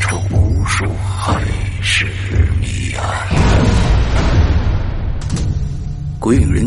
出无数海市谜案。鬼影人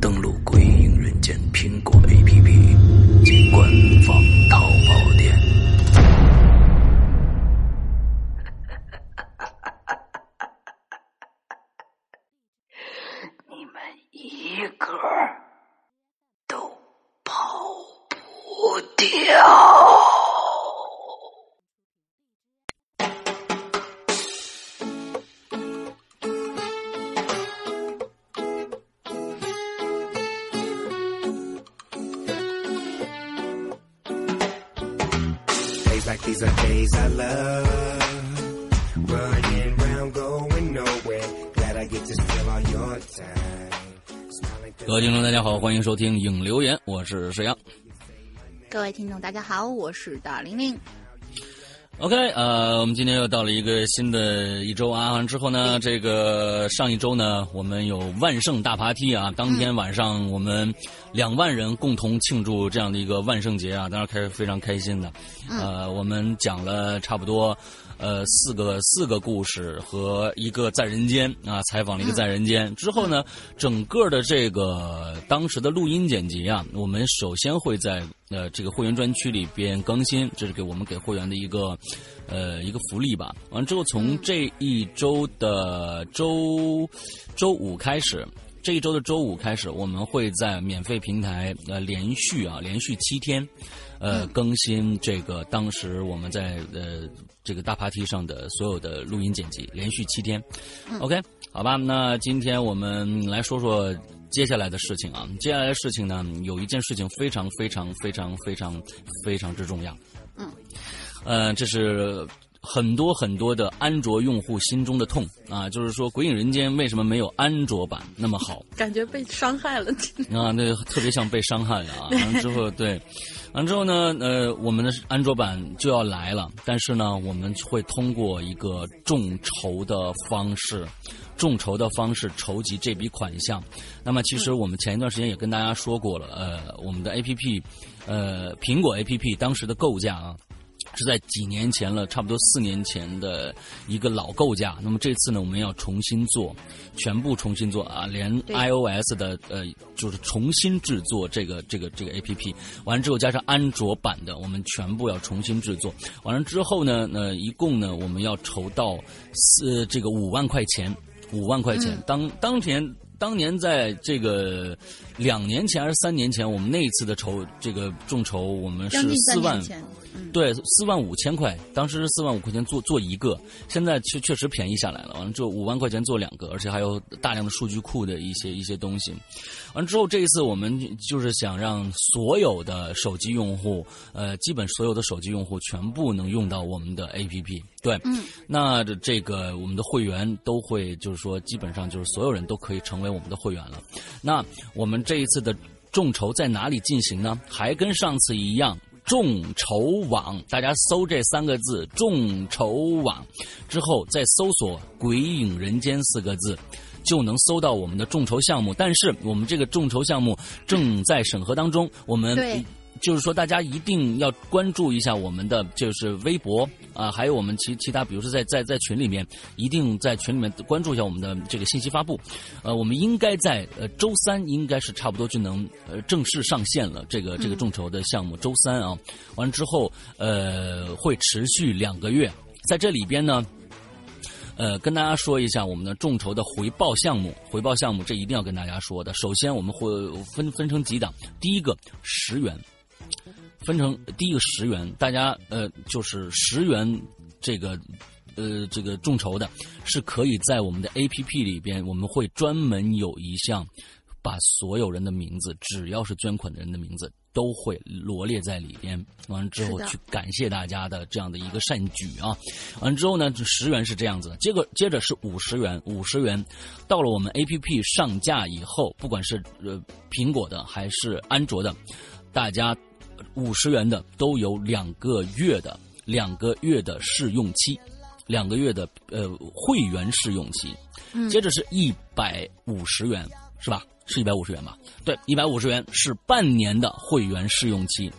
登陆鬼影人间苹果 APP 及官方淘宝店。你们一个都跑不掉。These are days I love, running round, going nowhere. Glad I get to steal all your time. 各位听众大家好，欢迎收听影留言，我是石阳。各位听众大家好，我是大玲玲。OK， 我们今天又到了一个新的一周啊。之后呢，这个上一周呢，我们有万圣大爬梯啊，当天晚上我们2万人共同庆祝这样的一个万圣节啊，当然开始非常开心的。我们讲了差不多四个故事和一个在人间啊，采访了一个在人间之后呢，整个的这个当时的录音剪辑啊，我们首先会在这个会员专区里边更新，这是给我们给会员的一个福利吧。完之后，从这一周的周五开始，这一周的周五开始，我们会在免费平台连续7天。更新这个当时我们在这个大爬梯上的所有的录音剪辑，连续7天。OK， 好吧，那今天我们来说说接下来的事情啊。接下来的事情呢，有一件事情非常非常非常非常非常之重要。这是很多的安卓用户心中的痛啊，就是说《鬼影人间》为什么没有安卓版那么好？感觉被伤害了啊，那特别像被伤害了啊。完之后，对，完之后呢，我们的安卓版就要来了，但是呢，我们会通过一个众筹的方式筹集这笔款项。那么其实我们前一段时间也跟大家说过了，我们的 APP， 苹果 APP 当时的构架啊，是在几年前了，差不多4年前的一个老构架。那么这次呢，我们要重新做啊，连 iOS 的就是重新制作这个 APP， 完了之后加上安卓版的，我们全部要重新制作。完了之后呢，一共呢我们要筹到这个5万块钱。当年在这个2年前还是3年前，我们那一次的众筹，我们是4万，对，4万5千块，当时是4万5块钱做一个，现在确实便宜下来了。完了之后5万块钱做2个，而且还有大量的数据库的一些东西。完了之后这一次我们就是想让所有的手机用户，基本所有的手机用户全部能用到我们的 APP。对，那这个我们的会员都会，就是说基本上就是所有人都可以成为我们的会员了。那我们这一次的众筹在哪里进行呢？还跟上次一样，众筹网，大家搜这3个字“众筹网”，之后再搜索“鬼影人间”4个字。就能搜到我们的众筹项目，但是我们这个众筹项目正在审核当中，我们就是说大家一定要关注一下我们的就是微博啊、还有我们其他，比如说在群里面，一定在群里面关注一下我们的这个信息发布。我们应该在周3应该是差不多就能正式上线了，这个众筹的项目周3啊，完了之后会持续2个月，在这里边呢。跟大家说一下我们的众筹的回报项目，这一定要跟大家说的。首先我们会分成几档，第一个10元，分成第一个10元，大家就是10元这个这个众筹的，是可以在我们的 APP 里边，我们会专门有一项，把所有人的名字，只要是捐款的人的名字都会罗列在里边，完了之后去感谢大家的这样的一个善举啊。完了之后呢，10元是这样子的，接着是50元，50元到了我们 APP 上架以后，不管是苹果的还是安卓的，大家50元的都有2个月的试用期，2个月的会员试用期。接着是150元，是吧？是150元吧？对，150元是半年的会员试用期。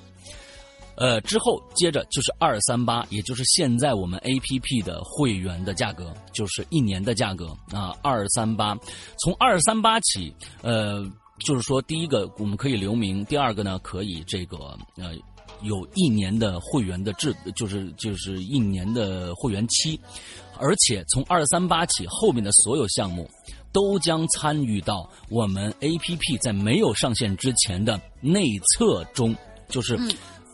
之后接着就是238，也就是现在我们 APP 的会员的价格，就是1年的价格啊。238，从238起，就是说第一个我们可以留名，第二个呢可以这个有1年的会员的制，就是1年的会员期，而且从238起，后面的所有项目都将参与到我们 APP 在没有上线之前的内测中，就是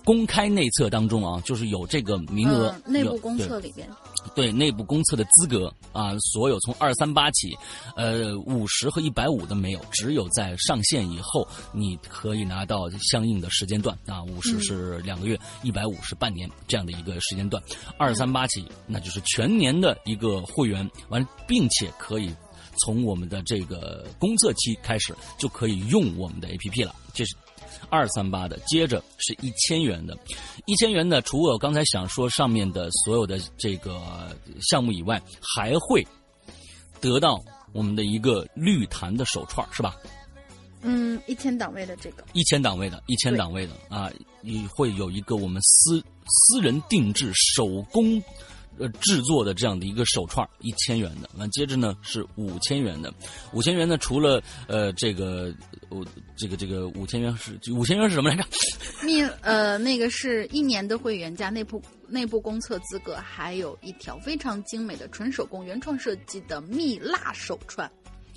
公开内测当中啊，就是有这个名额，内部公测里边，对内部公测的资格啊，所有从238起，50和150的没有，只有在上线以后你可以拿到相应的时间段啊，50是2个月，150是半年这样的一个时间段。238起，那就是全年的一个会员，完，并且可以从我们的这个公测期开始就可以用我们的 APP 了，这是238的。接着是1000元的，1000元呢，除我刚才想说上面的所有的这个项目以外，还会得到我们的一个绿檀的手串，是吧？嗯，1000档位的这个，1000档位的啊，会有一个我们私人定制手工制作的这样的一个手串，1000元的。那接着呢是5000元的，5000元呢，除了这个5000元是什么来着？那个是1年的会员加内部公测资格，还有一条非常精美的纯手工原创设计的蜜蜡手串。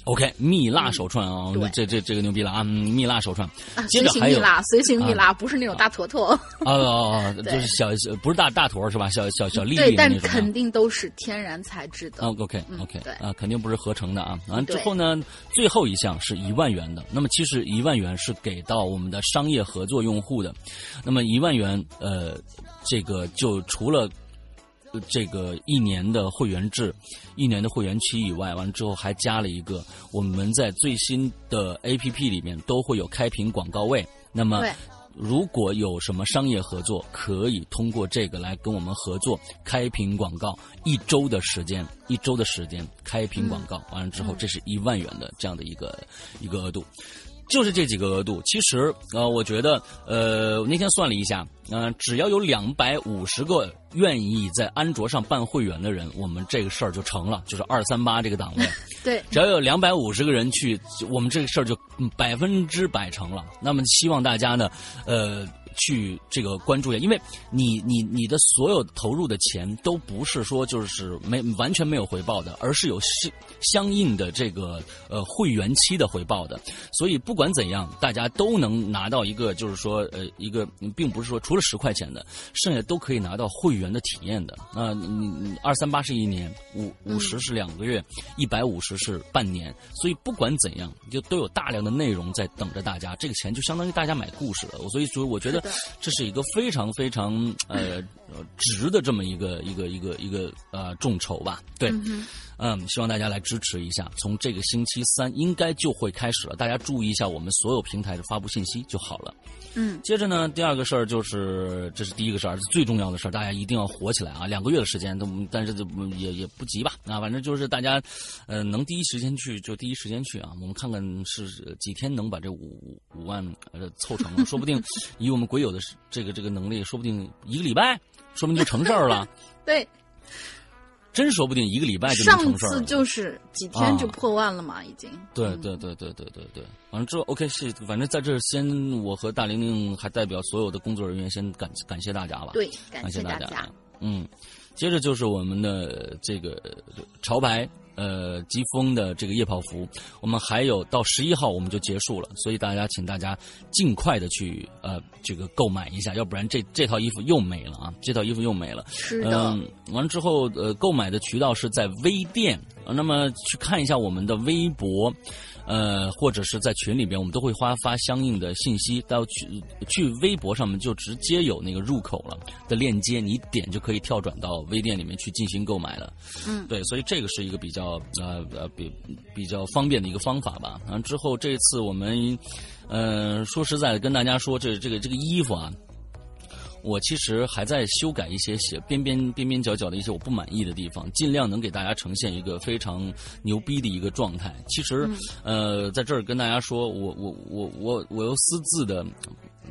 OK， 蜜蜡手串啊，这个牛逼了啊！蜜蜡手串，接着还有随行蜜蜡，不是那种大坨坨哦，就是小，不是大坨是吧？小粒粒，对，但肯定都是天然材质的。OK，对啊，肯定不是合成的啊。完之后呢，最后一项是1万元的。那么其实1万元是给到我们的商业合作用户的。那么1万元，这个就除了这个1年的会员制，1年的会员期以外，完之后还加了一个，我们在最新的 APP 里面都会有开屏广告位，那么如果有什么商业合作，可以通过这个来跟我们合作，开屏广告一周的时间开屏广告，完了之后这是1万元的这样的一个额度。就是这几个额度，其实我觉得那天算了一下，只要有250个愿意在安卓上办会员的人，我们这个事儿就成了，就是238这个档位。对，只要有250个人去，我们这个事儿就100%成了。那么希望大家呢，去这个关注一下，因为你的所有投入的钱都不是说就是完全没有回报的，而是有相应的这个会员期的回报的。所以不管怎样，大家都能拿到一个，就是说一个，并不是说除了10块钱的，剩下都可以拿到会员的体验的。那238是1年，50是2个月，150是半年。所以不管怎样，就都有大量的内容在等着大家。这个钱就相当于大家买故事了。所以说，我觉得这是一个非常非常值的这么一个众筹吧，对，希望大家来支持一下。从这个星期3应该就会开始了，大家注意一下我们所有平台的发布信息就好了。接着呢，第二个事儿就是，这是第一个事儿，最重要的事儿，大家一定要火起来啊！2个月的时间，但是也不急吧啊，反正就是大家，能第一时间去就第一时间去啊！我们看看是几天能把这5万凑成了，说不定以我们鬼友的这个能力，说不定1个礼拜，说不定就成事儿了。对。真说不定1个礼拜就能成事儿。上次就是几天就破万了嘛，已经。对。完了之后 ，OK， 是，反正在这先，我和大玲玲还代表所有的工作人员先感谢大家吧。对，感谢大家。接着就是我们的这个潮牌疾风的这个夜泡芙，我们还有到11号我们就结束了，所以大家请大家尽快的去这个购买一下，要不然这套衣服又没了啊，这套衣服又没了。是的。完了之后购买的渠道是在微店，那么去看一下我们的微博，或者是在群里边，我们都会发相应的信息，到去微博上面就直接有那个入口了的链接，你一点就可以跳转到微店里面去进行购买了。对，所以这个是一个比较。比较方便的一个方法吧。之后这次我们，说实在的，跟大家说，这个衣服啊，我其实还在修改一些边边角角的一些我不满意的地方，尽量能给大家呈现一个非常牛逼的一个状态。其实，在这儿跟大家说，我又私自的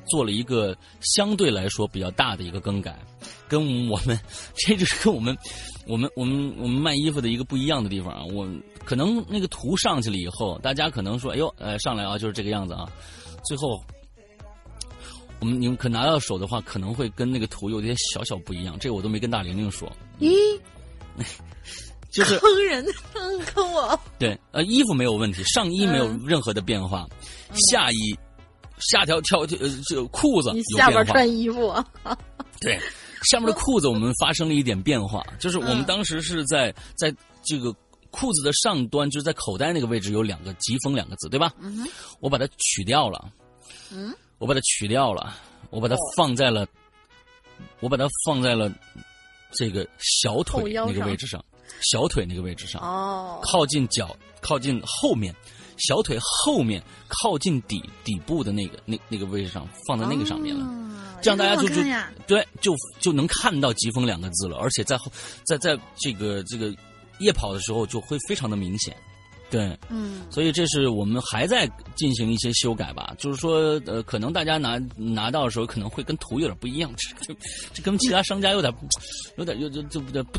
做了一个相对来说比较大的一个更改，跟我们这就是跟我们卖衣服的一个不一样的地方啊。我可能那个图上去了以后，大家可能说，哎呦，上来啊，就是这个样子啊。最后，你们可拿到手的话，可能会跟那个图有点小不一样。这个我都没跟大玲玲说。就是坑人，坑我。对，衣服没有问题，上衣没有任何的变化，下衣。裤子有变化，你下边穿衣服，对，下面的裤子我们发生了一点变化，就是我们当时是在这个裤子的上端，就是在口袋那个位置有两个"疾风"两个字，对吧？我把它取掉了，我把它放在了，这个小腿那个位置上，哦，靠近后面。小腿后面靠近底部的那个位置上，放在那个上面了，这样大家就能看到"疾风"两个字了，而且在这个夜跑的时候就会非常的明显，对，所以这是我们还在进行一些修改吧，就是说可能大家拿到的时候可能会跟图有点不一样，这跟其他商家有点不，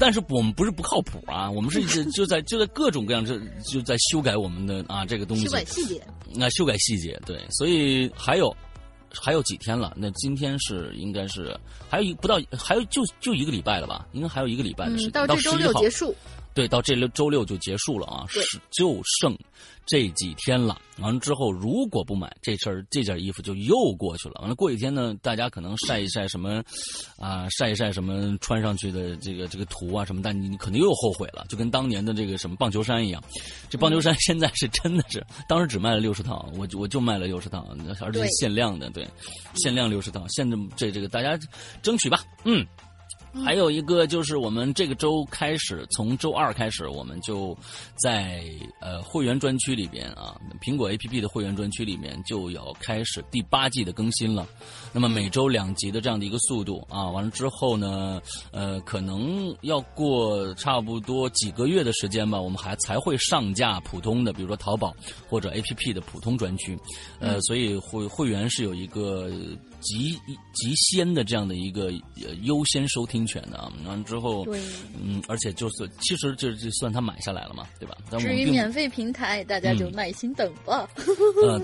但是我们不是不靠谱啊，我们是就在各种各样就在修改我们的啊这个东西，修改细节，那修改细节，对，所以还有几天了，那今天是应该是还有就一个礼拜了吧，应该还有一个礼拜的时间，到这周六结束。对，到这周六就结束了啊，就剩这几天了。完了之后，如果不买这件衣服就又过去了。完了过几天呢，大家可能晒一晒什么，晒一晒什么穿上去的这个图啊什么，但你肯定又后悔了，就跟当年的这个什么棒球衫一样。这棒球衫现在是真的是，当时只卖了60套，我就卖了60套，而且是限量的，对，限量60套。现在这个大家争取吧，还有一个就是我们这个周开始，从周2开始，我们就在会员专区里边啊，苹果 APP 的会员专区里面就要开始第8季的更新了。那么每周2集的这样的一个速度啊，完了之后呢，可能要过差不多几个月的时间吧，我们才会上架普通的，比如说淘宝或者 APP 的普通专区。所以会员是有一个极先的这样的一个优先收听权的啊，完之后，而且就是其实就算他买下来了嘛，对吧？至于免费平台，大家就耐心等吧。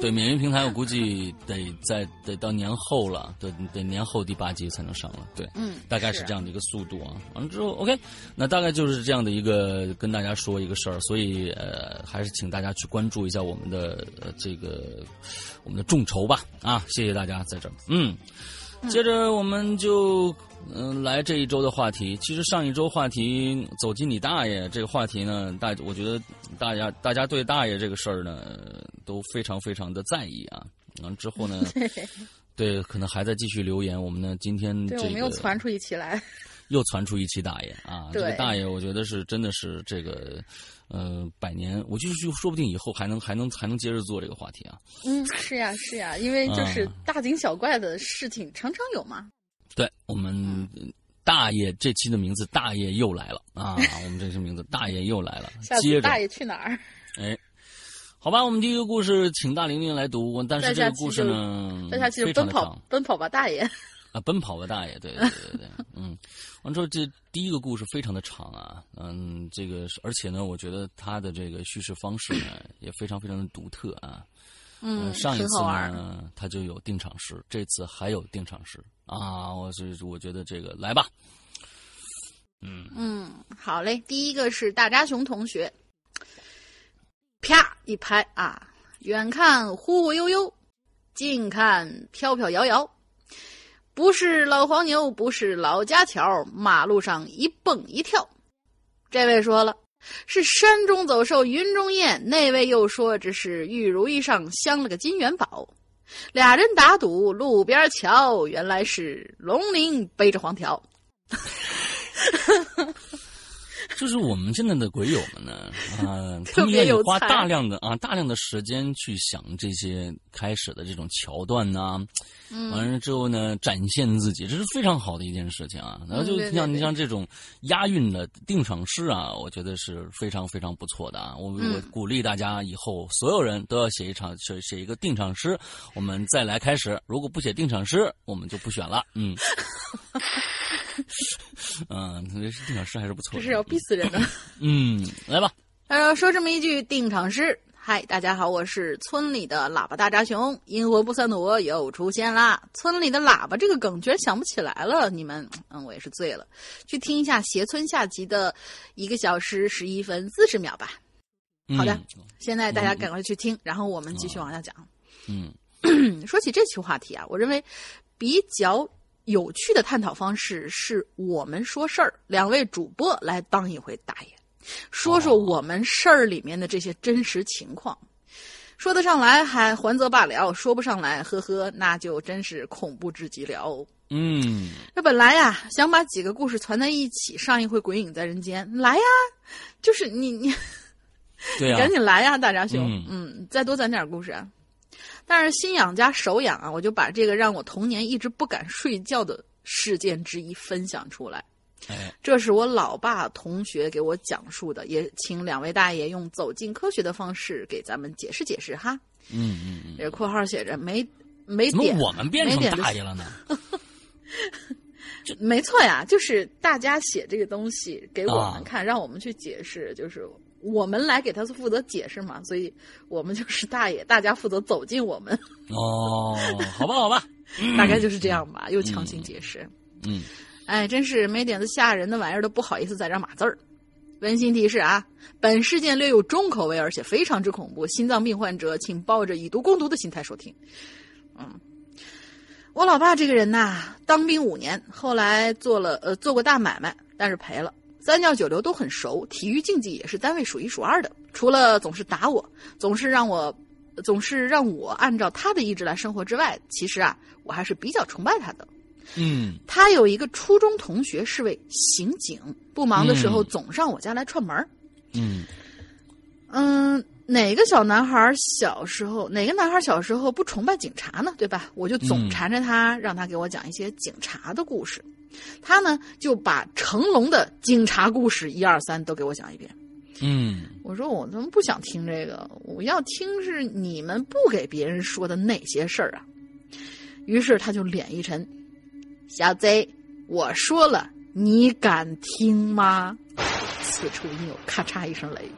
对，免费平台我估计得到年后了，得年后第8季才能上了，对，大概是这样的一个速度啊。完之后 ，OK， 那大概就是这样的一个跟大家说一个事儿，所以还是请大家去关注一下我们的我们的众筹吧啊，谢谢大家在这儿，接着我们就来这一周的话题。其实上一周话题走进你大爷这个话题呢，我觉得大家对大爷这个事儿呢都非常非常的在意啊。然后之后呢，对，可能还在继续留言。我们呢今天我们又传出一期来，又传出一期大爷啊。这个大爷我觉得是真的是这个100年，我就说不定以后还能接着做这个话题啊。是呀，因为就是大惊小怪的事情常常有嘛。对，我们大爷这期的名字大爷又来了啊！我们这期名字大爷又来了。接着大爷去哪儿？哎，好吧，我们第一个故事请大玲玲来读，但是这个故事呢，再下去就奔跑吧大爷啊，奔跑吧大爷，对，完之后这第一个故事非常的长啊，这个而且呢，我觉得他的这个叙事方式呢也非常非常的独特啊。上一次呢，他就有定场诗，这次还有定场诗啊！我觉得这个来吧。好嘞，第一个是大扎熊同学，啪一拍啊，远看忽忽悠悠，近看飘飘摇摇，不是老黄牛，不是老家条，马路上一蹦一跳。这位说了，是山中走兽云中雁，那位又说这是玉如意上镶了个金元宝，俩人打赌路边瞧，原来是龙鳞背着黄条。就是我们现在的鬼友们呢，他们愿意花大量的时间去想这些开始的这种桥段呐、完了之后呢，展现自己，这是非常好的一件事情啊。然后就像你像这种押韵的定场诗啊，我觉得是非常非常不错的啊。我鼓励大家以后所有人都要写一个定场诗，我们再来开始。如果不写定场诗，我们就不选了。定场诗还是不错的，这是要逼死人的。来吧。说这么一句定场诗：嗨，大家好，我是村里的喇叭大扎熊，阴魂不散的我又出现啦。村里的喇叭这个梗居然想不起来了，你们，我也是醉了。去听一下协村下集的1小时11分40秒吧。好的，现在大家赶快去听，然后我们继续往下讲。说起这期话题啊，我认为比较有趣的探讨方式是我们说事儿，两位主播来当一回大爷，说说我们事儿里面的这些真实情况，说得上来还还则罢了，说不上来呵呵，那就真是恐怖至极了。这本来呀，想把几个故事攒在一起，上一回鬼影在人间来呀，就是你对啊，赶紧来呀大扎熊，再多攒点故事啊。但是心痒加手痒啊，我就把这个让我童年一直不敢睡觉的事件之一分享出来。这是我老爸同学给我讲述的，也请两位大爷用走进科学的方式给咱们解释解释哈。这括号写着没点，怎么我们变成大爷了呢？没错呀，就是大家写这个东西给我们看，让我们去解释，就是我们来给他负责解释嘛，所以我们就是大爷，大家负责走进我们。好吧，大概就是这样吧，又强行解释。哎，真是没点子吓人的玩意儿都不好意思在这码字儿。温馨提示啊，本事件略有重口味，而且非常之恐怖，心脏病患者请抱着以毒攻毒的心态收听。我老爸这个人呐，当兵5年，后来做过大买卖，但是赔了。三教九流都很熟，体育竞技也是单位数1数2的。除了总是打我，总是让我按照他的意志来生活之外，其实啊，我还是比较崇拜他的。他有一个初中同学是位刑警，不忙的时候总上我家来串门。哪个男孩小时候不崇拜警察呢？对吧？我就总缠着他，让他给我讲一些警察的故事。他呢就把成龙的警察故事1、2、3都给我讲一遍。我说我怎么不想听这个？我要听是你们不给别人说的那些事儿啊。于是他就脸一沉，小贼，我说了，你敢听吗？此处应有咔嚓一声雷。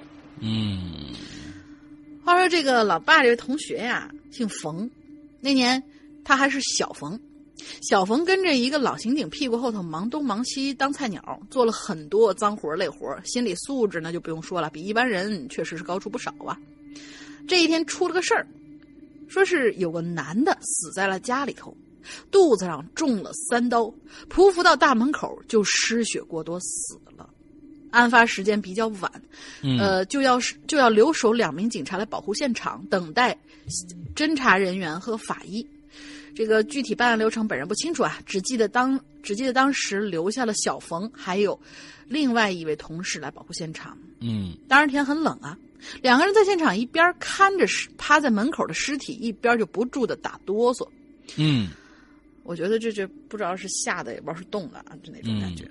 话说这个老爸这位同学呀，姓冯，那年他还是小冯。小冯跟着一个老刑警屁股后头忙东忙西当菜鸟，做了很多脏活累活，心理素质呢就不用说了，比一般人确实是高出不少啊。这一天出了个事儿，说是有个男的死在了家里头，肚子上中了3刀，匍匐到大门口就失血过多死了。案发时间比较晚，就要留守2名警察来保护现场，等待侦查人员和法医。这个具体办案流程本人不清楚啊，只记得当时留下了小冯还有另外一位同事来保护现场。当然天很冷啊，两个人在现场一边看着趴在门口的尸体，一边就不住的打哆嗦。我觉得这不知道是吓的，也不知道是冻的啊，就那种感觉。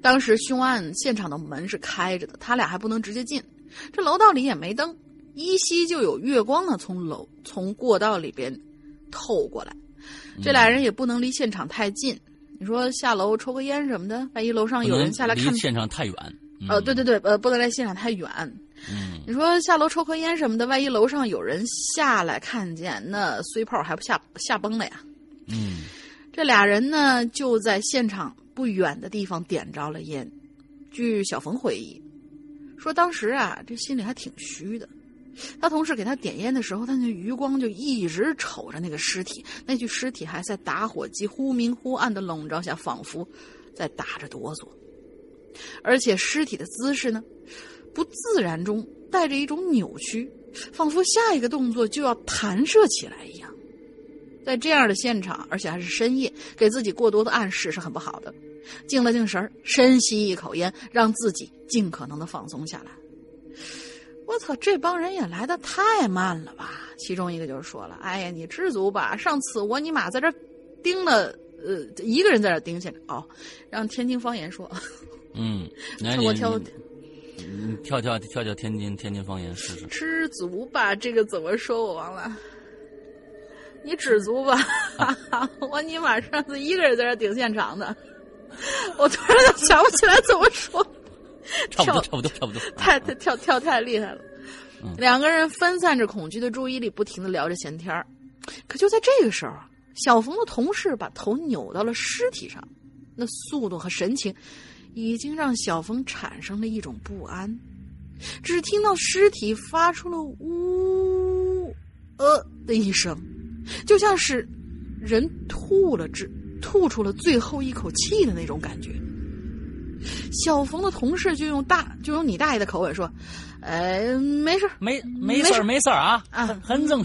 当时凶案现场的门是开着的，他俩还不能直接进，这楼道里也没灯，依稀就有月光呢从过道里边透过来。这俩人也不能离现场太近，你说下楼抽个烟什么的，万一楼上有人下来看，离现场太远。不能离现场太远。你说下楼抽颗烟什么的，万一楼上有人下来看见，那碎炮还不吓崩了呀。这俩人呢就在现场不远的地方点着了烟。据小冯回忆说，当时啊这心里还挺虚的，他同事给他点烟的时候，他那余光就一直瞅着那个尸体，那具尸体还在打火机忽明忽暗的笼罩下仿佛在打着哆嗦，而且尸体的姿势呢不自然中带着一种扭曲，仿佛下一个动作就要弹射起来一样。在这样的现场，而且还是深夜，给自己过多的暗示是很不好的。静了静神，深吸一口烟，让自己尽可能的放松下来。我操，这帮人也来得太慢了吧。其中一个就是说了，哎呀你知足吧，上次我尼玛在这盯了一个人在这盯下来。哦，让天津方言说。嗯，来我跳天津方言试试。知足吧这个怎么说？我忘了。你知足吧、啊、我尼玛上次一个人在这顶现场的。我突然就想不起来怎么说。差不多。跳太厉害了、嗯。两个人分散着恐惧的注意力，不停地聊着闲天儿。可就在这个时候，小冯的同事把头扭到了尸体上，那速度和神情已经让小冯产生了一种不安。只听到尸体发出了呜的一声，就像是人吐出了最后一口气的那种感觉。小冯的同事就用你大爷的口吻说：“没事，没事啊，很正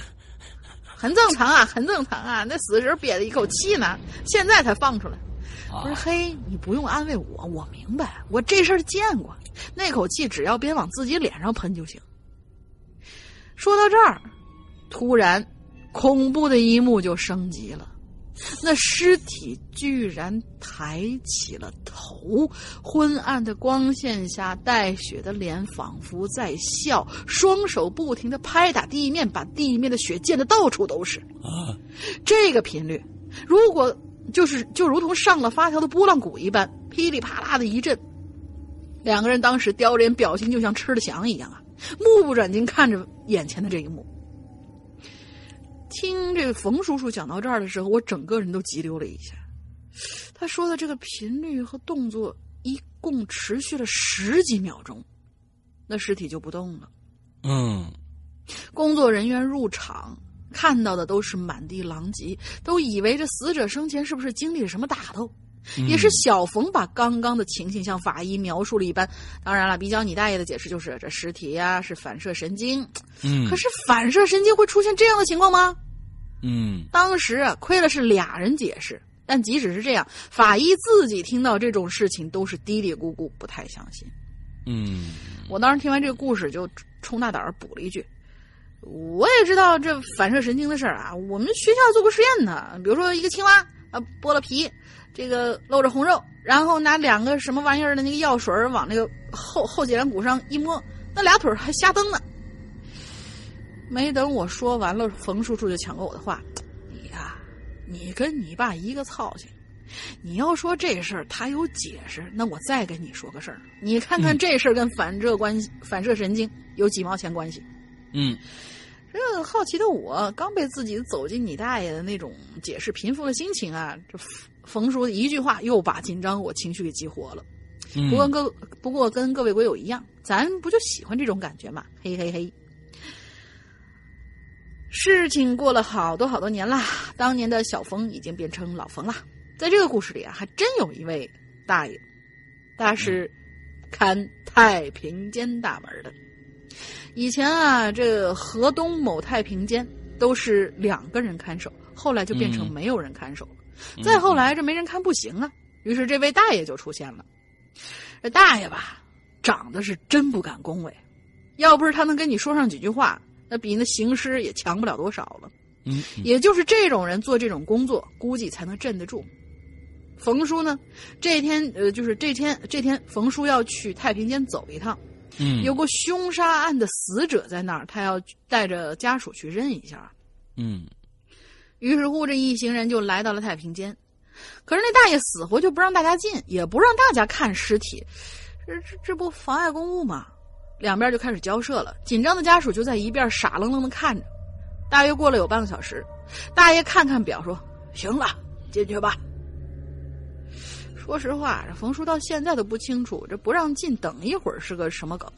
常啊，那死时憋了一口气呢，现在才放出来。”不是，嘿，你不用安慰我，我明白，我这事儿见过，那口气只要别往自己脸上喷就行。说到这儿，突然恐怖的一幕就升级了，那尸体居然抬起了头，昏暗的光线下带血的脸仿佛在笑，双手不停地拍打地面，把地面的血溅得到处都是。这个频率如果就如同上了发条的拨浪鼓一般，噼里啪啦的一阵。两个人当时叼着眼，表情就像吃了翔一样啊，目不转睛看着眼前的这一幕。听这个冯叔叔讲到这儿的时候，我整个人都急溜了一下。他说的这个频率和动作一共持续了10几秒钟，那尸体就不动了。嗯，工作人员入场看到的都是满地狼藉，都以为这死者生前是不是经历了什么打斗、也是小冯把刚刚的情形像法医描述了一般。当然了，比较你大爷的解释就是这尸体呀、是反射神经。可是反射神经会出现这样的情况吗？当时亏了是俩人解释，但即使是这样，法医自己听到这种事情都是嘀嘀咕咕，不太相信。我当时听完这个故事就冲大胆儿补了一句，我也知道这反射神经的事儿啊，我们学校做过实验呢。比如说一个青蛙啊，剥了皮，这个露着红肉，然后拿两个什么玩意儿的那个药水往那个后脊梁骨上一摸，那俩腿还瞎蹬呢。没等我说完了，冯叔叔就抢过我的话：“你呀、啊，你跟你爸一个操性。你要说这事儿他有解释，那我再跟你说个事儿，你看看这事儿跟反射神经有几毛钱关系。”这好奇的我刚被自己走进你大爷的那种解释平复了心情啊，这冯叔一句话又把紧张我情绪给激活了。不过跟各位鬼友一样，咱不就喜欢这种感觉嘛，嘿嘿嘿。事情过了好多年啦，当年的小冯已经变成老冯了。在这个故事里啊，还真有一位大爷，他是看太平间大门的。以前啊，这河东某太平间都是2个人看守，后来就变成没有人看守了。再后来这没人看不行啊，于是这位大爷就出现了。这大爷吧，长得是真不敢恭维，要不是他能跟你说上几句话，那比那行尸也强不了多少了。也就是这种人做这种工作，估计才能镇得住。冯叔呢，这天冯叔要去太平间走一趟。有过凶杀案的死者在那儿，他要带着家属去认一下。于是乎这一行人就来到了太平间。可是那大爷死活就不让大家进，也不让大家看尸体，这不妨碍公务吗？两边就开始交涉了，紧张的家属就在一边傻愣愣的看着。大约过了有半个小时，大爷看看表说：“行了，进去吧。说实话，这冯叔到现在都不清楚这不让进等一会儿是个什么梗，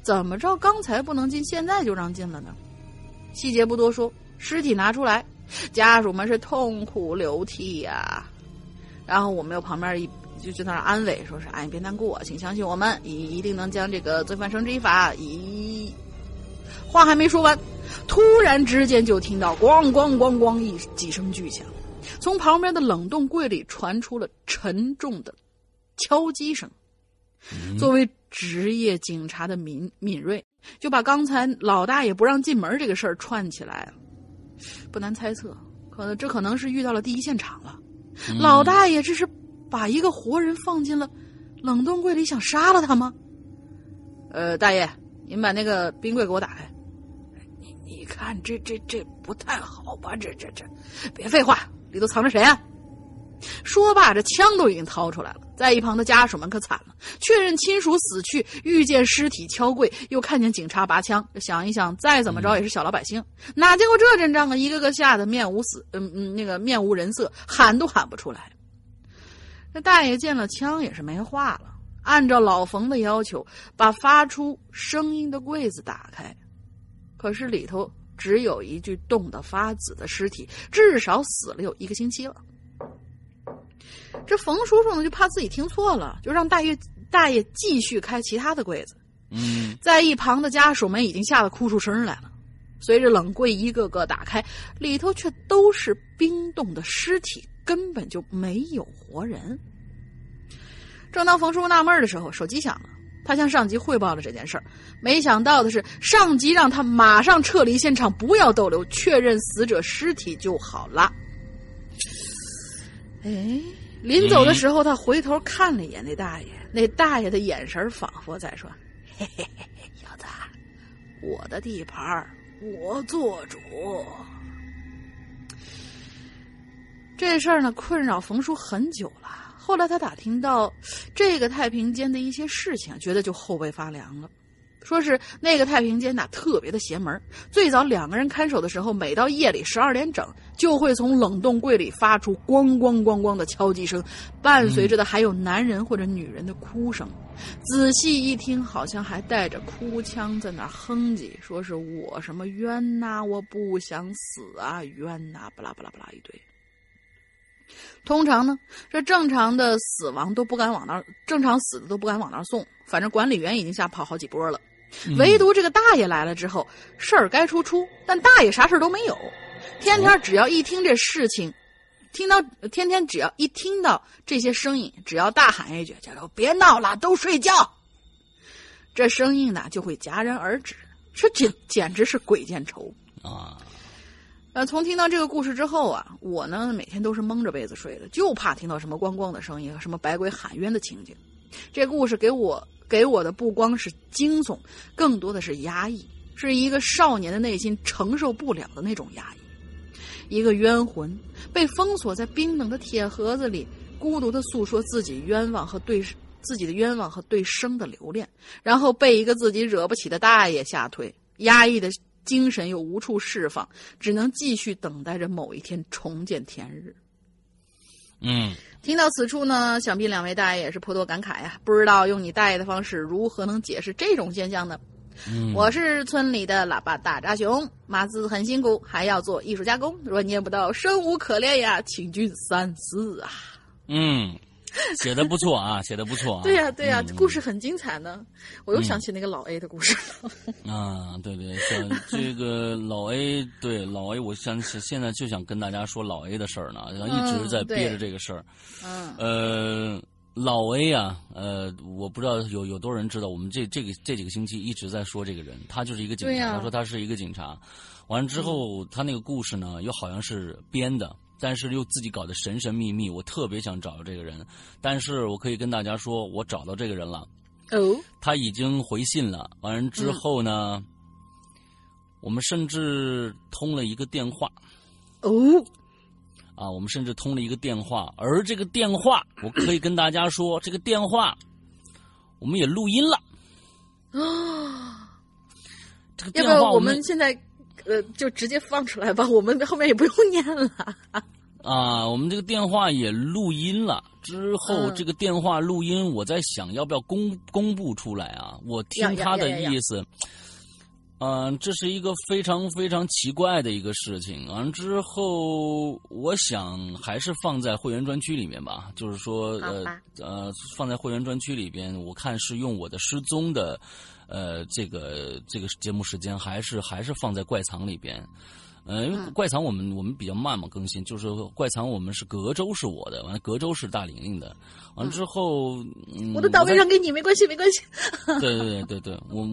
怎么着刚才不能进现在就让进了呢？细节不多说，尸体拿出来，家属们是痛哭流涕呀。然后我们又旁边就在那安慰，说是哎，别难过，请相信我们一定能将这个罪犯绳之以法。话还没说完，突然之间就听到咣咣咣咣几声巨响，从旁边的冷冻柜里传出了沉重的敲击声。作为职业警察的敏锐就把刚才老大爷不让进门这个事儿串起来了。不难猜测，这可能是遇到了第一现场了。老大爷这是把一个活人放进了冷冻柜里，想杀了他吗？大爷，您把那个冰柜给我打开。你看这不太好吧？这别废话，里头藏着谁啊？说罢，这枪都已经掏出来了。在一旁的家属们可惨了，确认亲属死去，遇见尸体敲柜，又看见警察拔枪。想一想，再怎么着也是小老百姓，哪见过这阵仗啊？一个个吓得面无人色，喊都喊不出来。那大爷见了枪也是没话了，按照老冯的要求，把发出声音的柜子打开。可是里头只有一具冻得发紫的尸体，至少死了有一个星期了。这冯叔叔呢，就怕自己听错了，就让大爷继续开其他的柜子。在一旁的家属们已经吓得哭出声来了。随着冷柜一个个打开，里头却都是冰冻的尸体，根本就没有活人。正当冯叔叔纳闷的时候，手机响了。他向上级汇报了这件事儿，没想到的是，上级让他马上撤离现场，不要逗留，确认死者尸体就好了。哎，临走的时候，他回头看了一眼那大爷，那大爷的眼神仿佛在说：“嘿嘿嘿，小子，我的地盘我做主。”这事儿呢，困扰冯叔很久了。后来他打听到这个太平间的一些事情，觉得就后背发凉了。说是那个太平间哪特别的邪门，最早两个人看守的时候，每到夜里12点整，就会从冷冻柜里发出咣咣咣咣的敲击声，伴随着的还有男人或者女人的哭声。仔细一听，好像还带着哭腔在那哼唧，说是我什么冤呐，我不想死啊，冤呐，巴拉巴拉巴拉一堆。通常呢，这正常死的都不敢往那儿送，反正管理员已经吓跑好几波了。唯独这个大爷来了之后，事儿该出，但大爷啥事儿都没有。天天只要一听到这些声音，只要大喊一句：“别闹了，都睡觉！”这声音呢就会戛然而止，这简直是鬼见愁啊！从听到这个故事之后啊，我呢每天都是蒙着被子睡的，就怕听到什么咣咣的声音和什么百鬼喊冤的情景。这故事给我的不光是惊悚，更多的是压抑，是一个少年的内心承受不了的那种压抑。一个冤魂被封锁在冰冷的铁盒子里，孤独地诉说自己自己的冤枉和对生的留恋，然后被一个自己惹不起的大爷吓退，压抑的精神又无处释放，只能继续等待着某一天重见天日。听到此处呢，想必两位大爷也是颇多感慨呀。不知道用你大爷的方式如何能解释这种现象呢？我是村里的喇叭大扎熊，马子很辛苦，还要做艺术加工，若念不到生无可恋呀，请君三思啊。写得不错啊，写得不错啊。对呀、啊，故事很精彩呢。我又想起那个老 A 的故事了。对，这个老 A， 对老 A， 我现在就想跟大家说老 A 的事儿呢，一直在憋着这个事儿。老 A 啊，我不知道有多少人知道，我们这几个星期一直在说这个人，他就是一个警察。他说他是一个警察，完了之后他那个故事呢，又好像是编的。但是又自己搞得神神秘秘，我特别想找到这个人，但是我可以跟大家说，我找到这个人了。他已经回信了，完了之后呢，我们甚至通了一个电话，而这个电话我可以跟大家说，这个电话我们也录音了啊。这个电话我们现在就直接放出来吧，我们后面也不用念了。啊，我们这个电话也录音了，之后这个电话录音，我在想要不要公布出来啊？我听他的意思，这是一个非常非常奇怪的一个事情。完之后，我想还是放在会员专区里面吧，就是说放在会员专区里边，我看是用我的失踪的，这个节目时间，还是放在怪藏里边。因为怪藏我们比较慢嘛更新，就是怪藏我们是隔周是我的，完了隔周是大玲玲的，完了之后我的档位让给你没关系没关系。对，我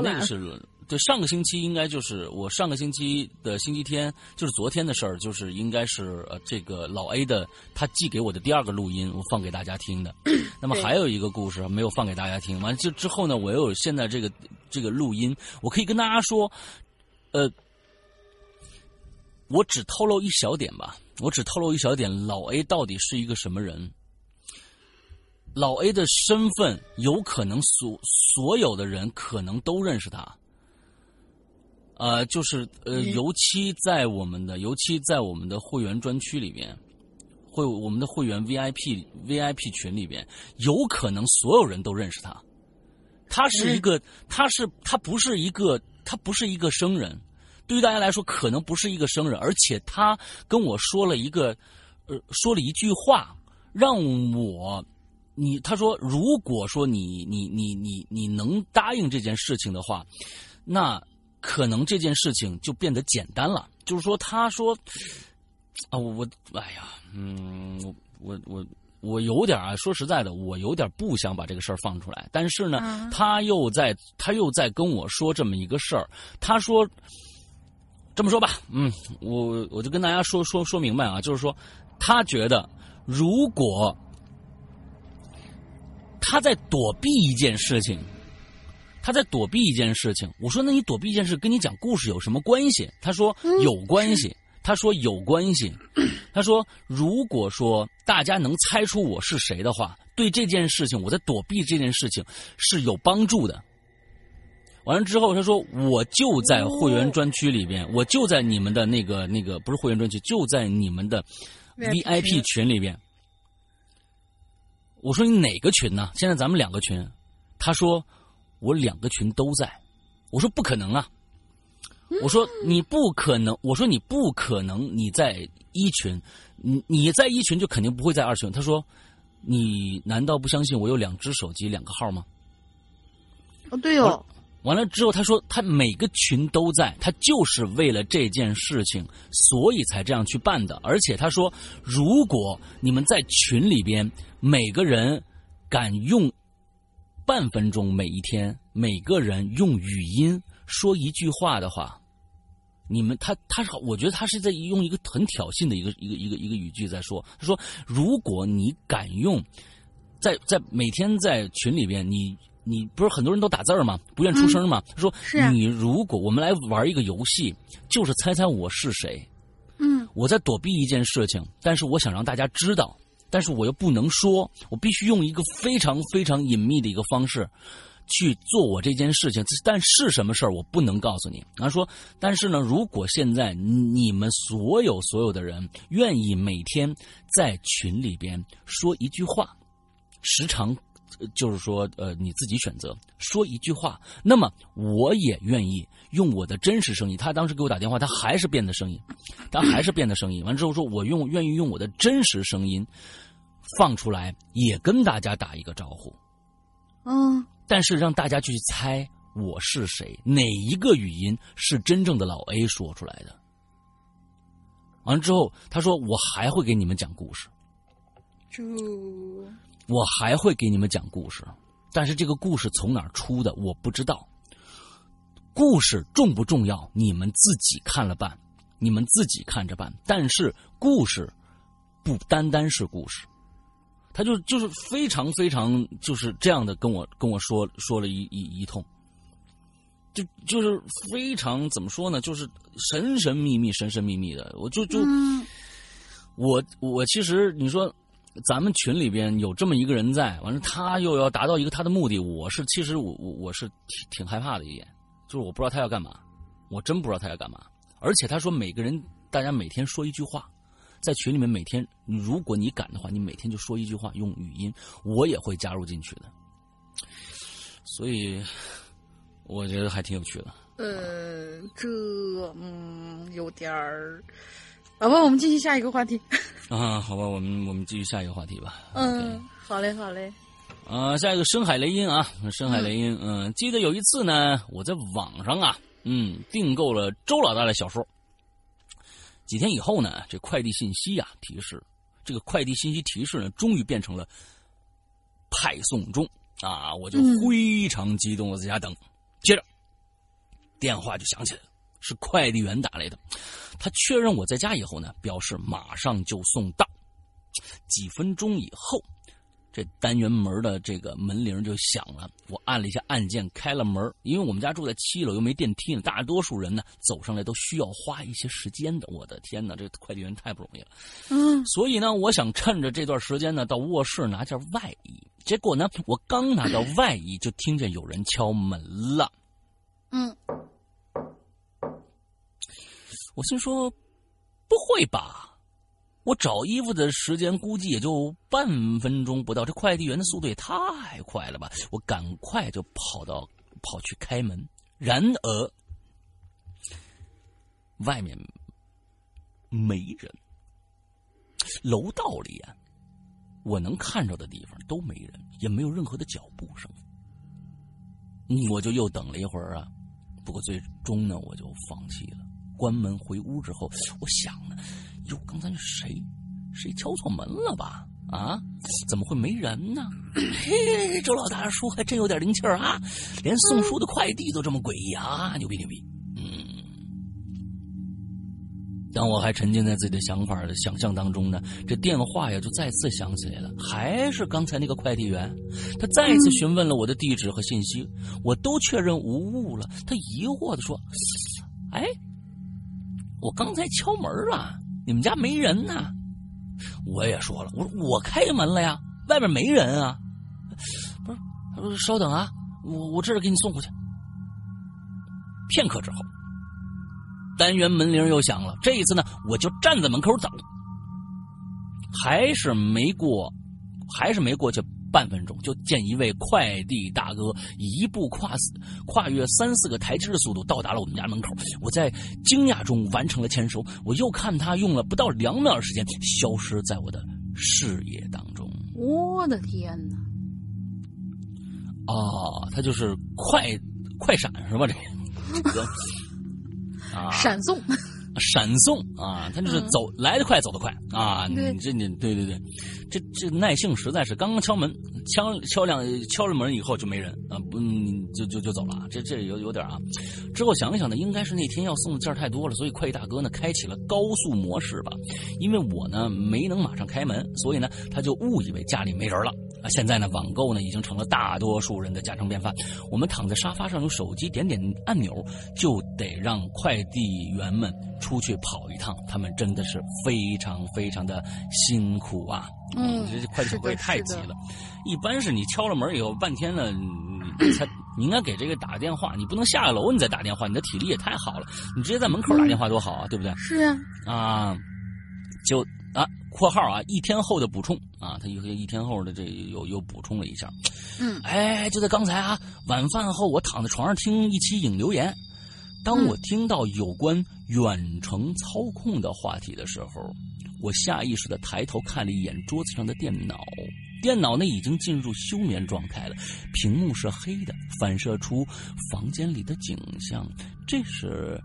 那个是对上个星期应该就是我上个星期的星期天就是昨天的事儿，就是应该是这个老 A 的他寄给我的第二个录音我放给大家听的，那么还有一个故事没有放给大家听，完了就之后呢我又有现在这个录音，我可以跟大家说我只透露一小点吧，老 A 到底是一个什么人？老 A 的身份有可能所有的人可能都认识他，就是尤其在我们的会员专区里面，我们的会员 VIP 群里面，有可能所有人都认识他。他是一个，他不是一个生人。对于大家来说，可能不是一个生人，而且他跟我说了一句话，让我，他说，如果说你能答应这件事情的话，那可能这件事情就变得简单了。就是说，他说，啊，我有点啊，说实在的，我有点不想把这个事儿放出来，但是呢，他又在跟我说这么一个事儿，他说。这么说吧，我就跟大家说明白啊，就是说，他觉得如果他在躲避一件事情，我说那你躲避一件事跟你讲故事有什么关系？他说有关系，他说如果说大家能猜出我是谁的话，对这件事情，我在躲避这件事情是有帮助的。完了之后，他说：“我就在会员专区里边，我就在你们的那个不是会员专区，就在你们的 VIP 群里边。”我说：“你哪个群呢？”现在咱们两个群。他说：“我两个群都在。”我说：“不可能啊！”我说：“你不可能！”我说：“你不可能！你在一群，你在一群就肯定不会在二群。”他说：“你难道不相信我有两只手机、两个号吗？”哦，对哦。完了之后，他说他每个群都在，他就是为了这件事情，所以才这样去办的。而且他说，如果你们在群里边每个人敢用半分钟，每一天每个人用语音说一句话的话，你们他是我觉得他是在用一个很挑衅的一个语句在说。他说，如果你敢用，在每天在群里边你不是很多人都打字吗？不愿出声吗？他说：“你如果我们来玩一个游戏，就是猜猜我是谁。我在躲避一件事情，但是我想让大家知道，但是我又不能说，我必须用一个非常非常隐秘的一个方式去做我这件事情。但是什么事儿我不能告诉你。”他说：“但是呢，如果现在你们所有的人愿意每天在群里边说一句话，时常。”就是说，你自己选择说一句话，那么我也愿意用我的真实声音。他当时给我打电话，他还是变的声音。完之后说，我愿意用我的真实声音放出来，也跟大家打一个招呼。但是让大家去猜我是谁，哪一个语音是真正的老 A 说出来的。完之后，他说我还会给你们讲故事。我还会给你们讲故事，但是这个故事从哪儿出的我不知道。故事重不重要，你们自己看了办，你们自己看着办。但是故事不单单是故事，他就是非常非常就是这样的跟我说了一通，就是非常怎么说呢，就是神神秘秘的。我其实你说。咱们群里边有这么一个人在，完了他又要达到一个他的目的，其实我是挺害怕的一点，就是我不知道他要干嘛，我真不知道他要干嘛。而且他说每个人大家每天说一句话，在群里面每天，如果你敢的话，你每天就说一句话，用语音，我也会加入进去的。所以我觉得还挺有趣的。有点儿。好吧，我们继续下一个话题。啊，好吧，我们继续下一个话题吧。嗯， okay. 好嘞，好嘞。下一个深海雷音啊，深海雷音。记得有一次呢，我在网上啊，订购了周老大的小说。几天以后呢，这快递信息啊提示，这个快递信息提示呢，终于变成了派送中啊，我就非常激动，我在家等。接着，电话就响起来了，是快递员打来的。他确认我在家以后呢，表示马上就送到。几分钟以后，这单元门的这个门铃就响了，我按了一下按键开了门。因为我们家住在7楼，又没电梯呢，大多数人呢走上来都需要花一些时间的。我的天哪，这快递员太不容易了。所以呢，我想趁着这段时间呢，到卧室拿件外衣。结果呢，我刚拿到外衣，就听见有人敲门了。我心说，不会吧？我找衣服的时间估计也就半分钟不到，这快递员的速度也太快了吧！我赶快就跑去开门，然而外面没人，楼道里啊，我能看着的地方都没人，也没有任何的脚步声。我就又等了一会儿啊，不过最终呢，我就放弃了。关门回屋之后，我想呢，哟，刚才是谁敲错门了吧？啊，怎么会没人呢？嘿，周老大叔还真有点灵气儿啊，连送书的快递都这么诡异啊，牛逼牛逼！当我还沉浸在自己的想法、想象当中呢，这电话呀就再次响起来了，还是刚才那个快递员，他再次询问了我的地址和信息，我都确认无误了。他疑惑地说：“哎。”我刚才敲门了，你们家没人呢。我也说了，我开门了呀，外面没人啊。不是，他说稍等啊，我这儿给你送过去。片刻之后，单元门铃又响了。这一次呢，我就站在门口等，还是没过去半分钟，就见一位快递大哥一步跨越3-4个台阶的速度到达了我们家门口。我在惊讶中完成了签收。我又看他用了不到2秒的时间消失在我的视野当中。我的天哪！啊，他就是快闪是吧？这个啊，闪送。闪送啊，他就是走、来得快，走得快啊！你对，这耐性实在是。刚刚敲门，敲了门以后就没人啊，不就走了。这有点啊。之后想一想呢，应该是那天要送的件太多了，所以快递大哥呢开启了高速模式吧。因为我呢没能马上开门，所以呢他就误以为家里没人了啊。现在呢网购呢已经成了大多数人的家常便饭。我们躺在沙发上用手机点按钮，就得让快递员们出去跑一趟，他们真的是非常非常的辛苦啊！这快递小哥也太急了。一般是你敲了门以后半天了，你应该给这个打电话，你不能下了楼你再打电话，你的体力也太好了，你直接在门口打电话多好啊，对不对？是啊。啊，就啊（括号啊）1天后的补充啊，他一天后的这又补充了一下。哎，就在刚才啊，晚饭后我躺在床上听一期影留言。当我听到有关远程操控的话题的时候，我下意识的抬头看了一眼桌子上的电脑呢已经进入休眠状态了，屏幕是黑的，反射出房间里的景象。这时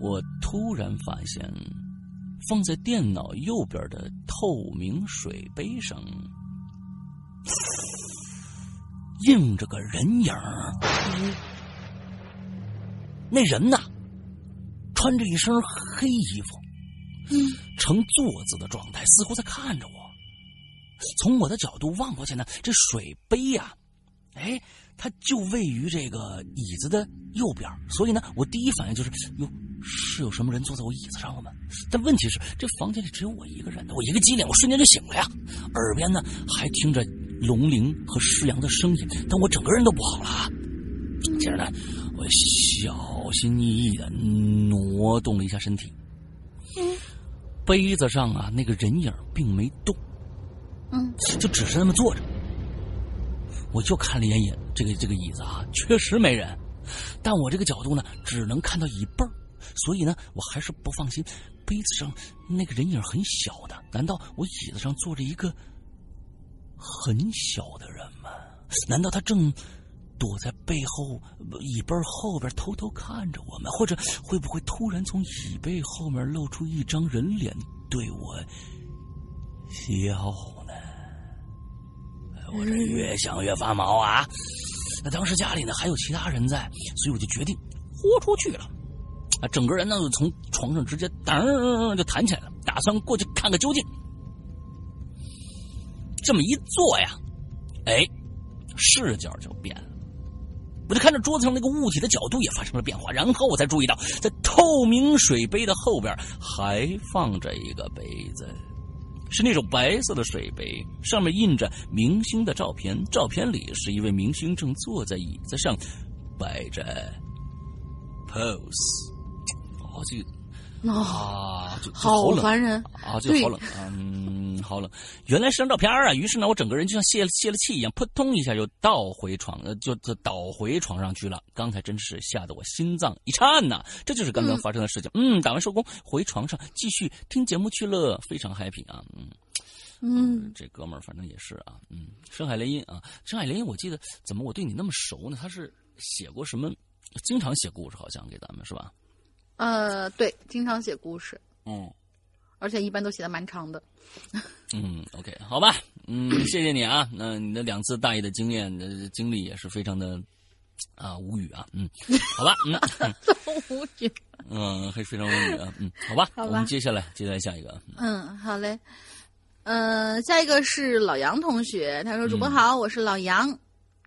我突然发现，放在电脑右边的透明水杯上映着个人影。那人呐，穿着一身黑衣服，呈坐姿的状态，似乎在看着我。从我的角度望过去呢，这水杯啊，哎，它就位于这个椅子的右边，所以呢，我第一反应就是，哟，是有什么人坐在我椅子上了吗？但问题是，这房间里只有我一个人，我一个机灵，我瞬间就醒了呀。耳边呢还听着龙鳞和狮羊的声音，但我整个人都不好了。接着呢，我小心翼翼的挪动了一下身体，杯子上啊，那个人影并没动，就只是那么坐着。我就看了一眼这个椅子啊，确实没人，但我这个角度呢，只能看到一半，所以呢，我还是不放心。杯子上那个人影很小的，难道我椅子上坐着一个很小的人吗？难道他正躲在背后椅背后边偷偷看着我们？或者会不会突然从椅背后面露出一张人脸对我笑呢？我这越想越发毛啊！那当时家里呢还有其他人在，所以我就决定豁出去了。整个人呢就从床上直接噔就弹起来了，打算过去看个究竟。这么一坐呀，视角就变了。我就看着桌子上那个物体的角度也发生了变化，然后我才注意到，在透明水杯的后边还放着一个杯子，是那种白色的水杯，上面印着明星的照片，照片里是一位明星正坐在椅子上摆着 pose。好烦人啊！这个好冷，好冷。原来是张照片啊！于是呢，我整个人就像泄了气一样，扑通一下就倒回床上去了。刚才真是吓得我心脏一颤呐！这就是刚刚发生的事情。打完收工回床上继续听节目去了，非常 happy 啊！这哥们儿反正也是啊，深海雷音啊，深海雷音，我记得怎么我对你那么熟呢？他是写过什么？经常写故事，好像给咱们是吧？对，经常写故事，而且一般都写得蛮长的。OK， 好吧，谢谢你啊，那你的两次大爷的经验经历也是非常的无语啊，好吧，无语，还非常无语啊，好吧，我们接下来下一个，好嘞，下一个是老杨同学，他说主播好，我是老杨，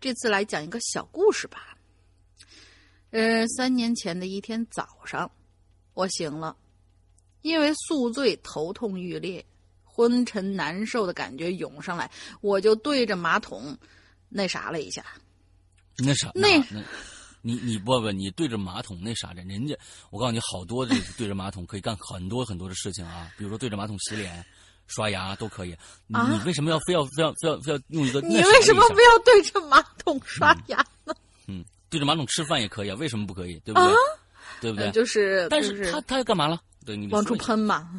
这次来讲一个小故事吧。3年前的一天早上，我醒了，因为宿醉头痛欲裂，昏沉难受的感觉涌上来，我就对着马桶了一下。你对着马桶着，人家我告诉你，好多的对着马桶可以干很多很多的事情啊，比如说对着马桶洗脸、刷牙都可以。你为什么要非要用一个？你为什么不要对着马桶刷牙呢？对着马桶吃饭也可以啊，为什么不可以？对不对？对不对？就是，但是他干嘛了？对你往出喷嘛，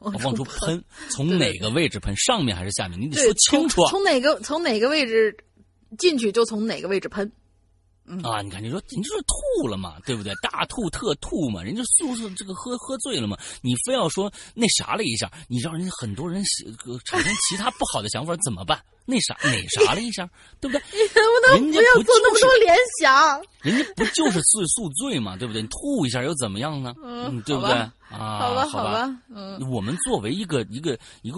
往出喷，从哪个位置喷？上面还是下面？你得说清楚啊。从哪个位置进去就从哪个位置喷。你看你说吐了嘛，对不对？大吐特吐嘛，人家就是这个喝醉了嘛，你非要说了一下，你让人家很多人产生其他不好的想法怎么办？了一下，对不对？你能不能不要做那么多联想？人家不就是宿醉嘛，对不对？你吐一下又怎么样呢？对不对？好吧，我们作为一个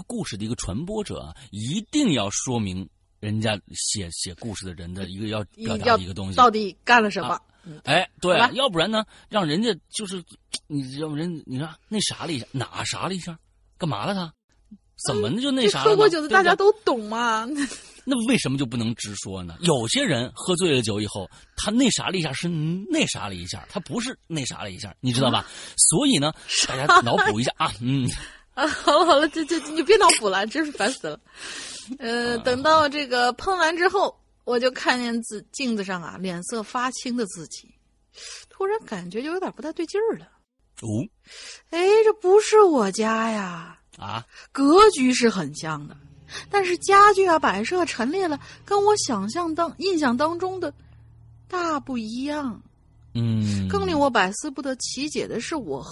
故事的一个传播者啊，一定要说明人家写故事的人的一个要表达的一个东西，到底干了什么？对，要不然呢，让人家就是你让人你看了一下，了一下，干嘛了他？怎么就了呢？喝过酒的大家都懂嘛。那为什么就不能直说呢？有些人喝醉了酒以后，他了一下是了一下，他不是了一下，你知道吧？所以呢，大家脑补一下啊，好了，这你别脑补了，真是烦死了。等到这个喷完之后，我就看见镜子上啊脸色发青的自己，突然感觉就有点不太对劲儿了。这不是我家呀。格局是很像的，但是家具啊摆设陈列了，跟我印象当中的大不一样。更令我百思不得其解的是，我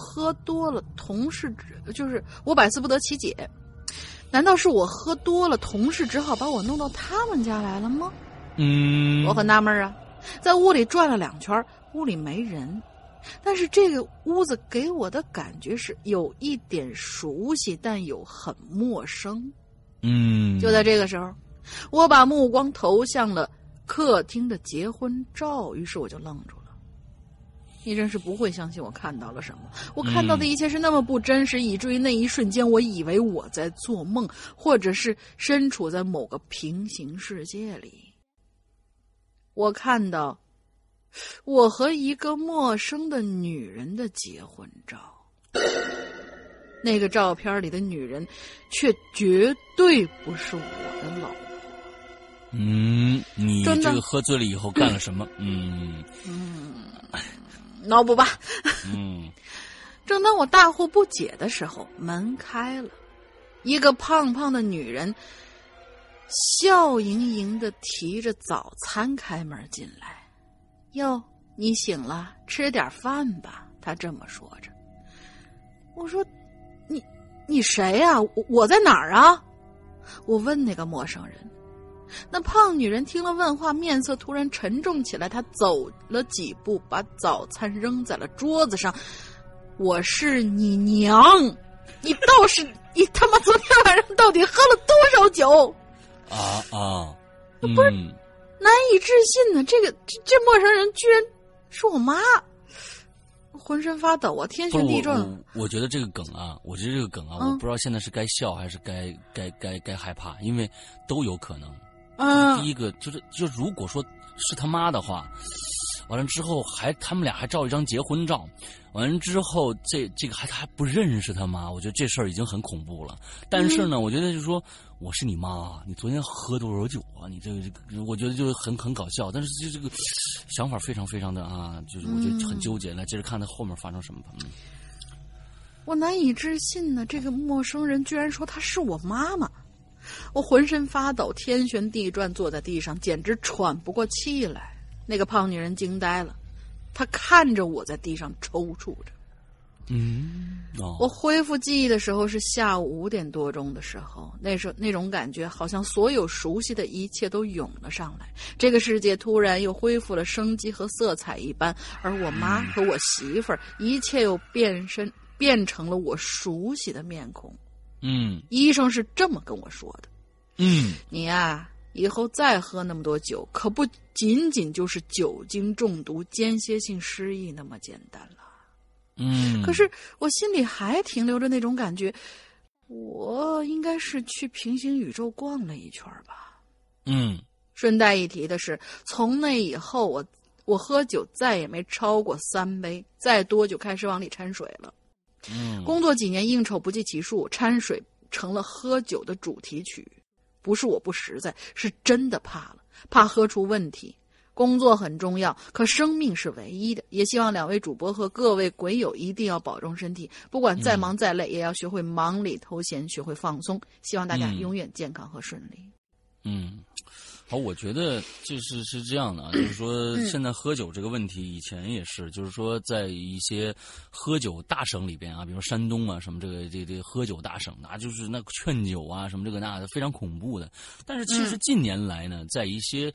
百思不得其解，难道是我喝多了，同事只好把我弄到他们家来了吗？我很纳闷啊，在屋里转了2圈，屋里没人。但是这个屋子给我的感觉是有一点熟悉，但又很陌生。就在这个时候，我把目光投向了客厅的结婚照，于是我就愣住了。你真是不会相信我看到了什么，我看到的一切是那么不真实，以至于那一瞬间我以为我在做梦，或者是身处在某个平行世界里。我看到我和一个陌生的女人的结婚照，那个照片里的女人却绝对不是我的老婆。嗯，你这个喝醉了以后干了什么？脑补吧。正当我大惑不解的时候，门开了，一个胖胖的女人笑盈盈的提着早餐开门进来。哟，你醒了，吃点饭吧，她这么说着。我说你谁啊？我在哪儿啊？我问那个陌生人。那胖女人听了问话，面色突然沉重起来，她走了几步，把早餐扔在了桌子上。我是你娘！你倒是你他妈昨天晚上到底喝了多少酒？不是难以置信呢！这陌生人居然是我妈，浑身发抖啊，天旋地转。我觉得这个梗啊，我不知道现在是该笑还是该害怕，因为都有可能。第一个就是如果说是他妈的话。完了之后他们俩还照一张结婚照，完了之后这个还不认识他妈，我觉得这事儿已经很恐怖了。但是呢，我觉得就是说我是你妈，你昨天喝多少酒啊？你这个我觉得就很搞笑，但是这个想法非常非常的啊，就是我觉得很纠结。来接着看他后面发生什么吧。我难以置信呢，这个陌生人居然说她是我妈妈，我浑身发抖，天旋地转，坐在地上简直喘不过气来。那个胖女人惊呆了，她看着我在地上抽搐着。我恢复记忆的时候是下午5点多钟的时候，那时候那种感觉好像所有熟悉的一切都涌了上来，这个世界突然又恢复了生机和色彩一般，而我妈和我媳妇儿，一切又变成了我熟悉的面孔。医生是这么跟我说的。你啊，以后再喝那么多酒，可不仅仅就是酒精中毒、间歇性失忆那么简单了。可是我心里还停留着那种感觉，我应该是去平行宇宙逛了一圈吧。顺带一提的是，从那以后我喝酒再也没超过3杯，再多就开始往里掺水了。工作几年应酬不计其数，掺水成了喝酒的主题曲。不是我不实在，是真的怕了，怕喝出问题。工作很重要，可生命是唯一的，也希望两位主播和各位鬼友一定要保重身体，不管再忙再累，也要学会忙里偷闲，学会放松，希望大家永远健康和顺利。好，我觉得就是这样的啊，就是说现在喝酒这个问题，以前也是，就是说在一些喝酒大省里边啊，比如山东啊什么这喝酒大省啊，就是那劝酒啊什么这个那的，非常恐怖的。但是其实近年来呢，在一些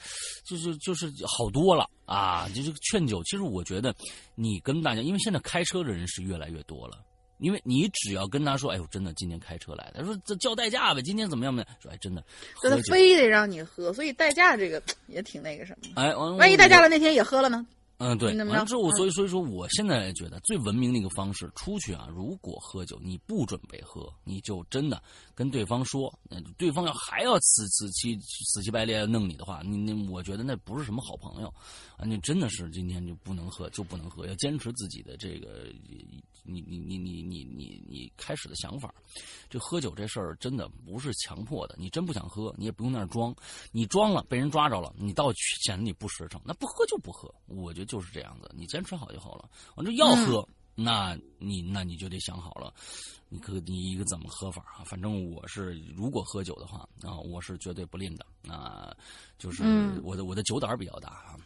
就是好多了啊，就是劝酒。其实我觉得你跟大家，因为现在开车的人是越来越多了。因为你只要跟他说，哎呦，真的，今天开车来的，他说这叫代驾呗，今天怎么样呢？说哎，真的，所以他非得让你喝，所以代驾这个也挺那个什么。哎，万一代驾了那天也喝了呢？对。完之后，所以说，我现在觉得最文明的一个方式，出去啊，如果喝酒你不准备喝，你就真的跟对方说，对方还要死乞白赖弄你的话，你我觉得那不是什么好朋友啊！你真的是今天就不能喝，要坚持自己的这个。你开始的想法，这喝酒这事儿真的不是强迫的，你真不想喝，你也不用那儿装，你装了被人抓着了，你倒显得你不实诚，那不喝就不喝，我觉得就是这样子，你坚持好就好了。我说要喝，那你就得想好了，你一个怎么喝法啊？反正我是如果喝酒的话啊，我是绝对不吝的啊，就是我的酒胆比较大啊，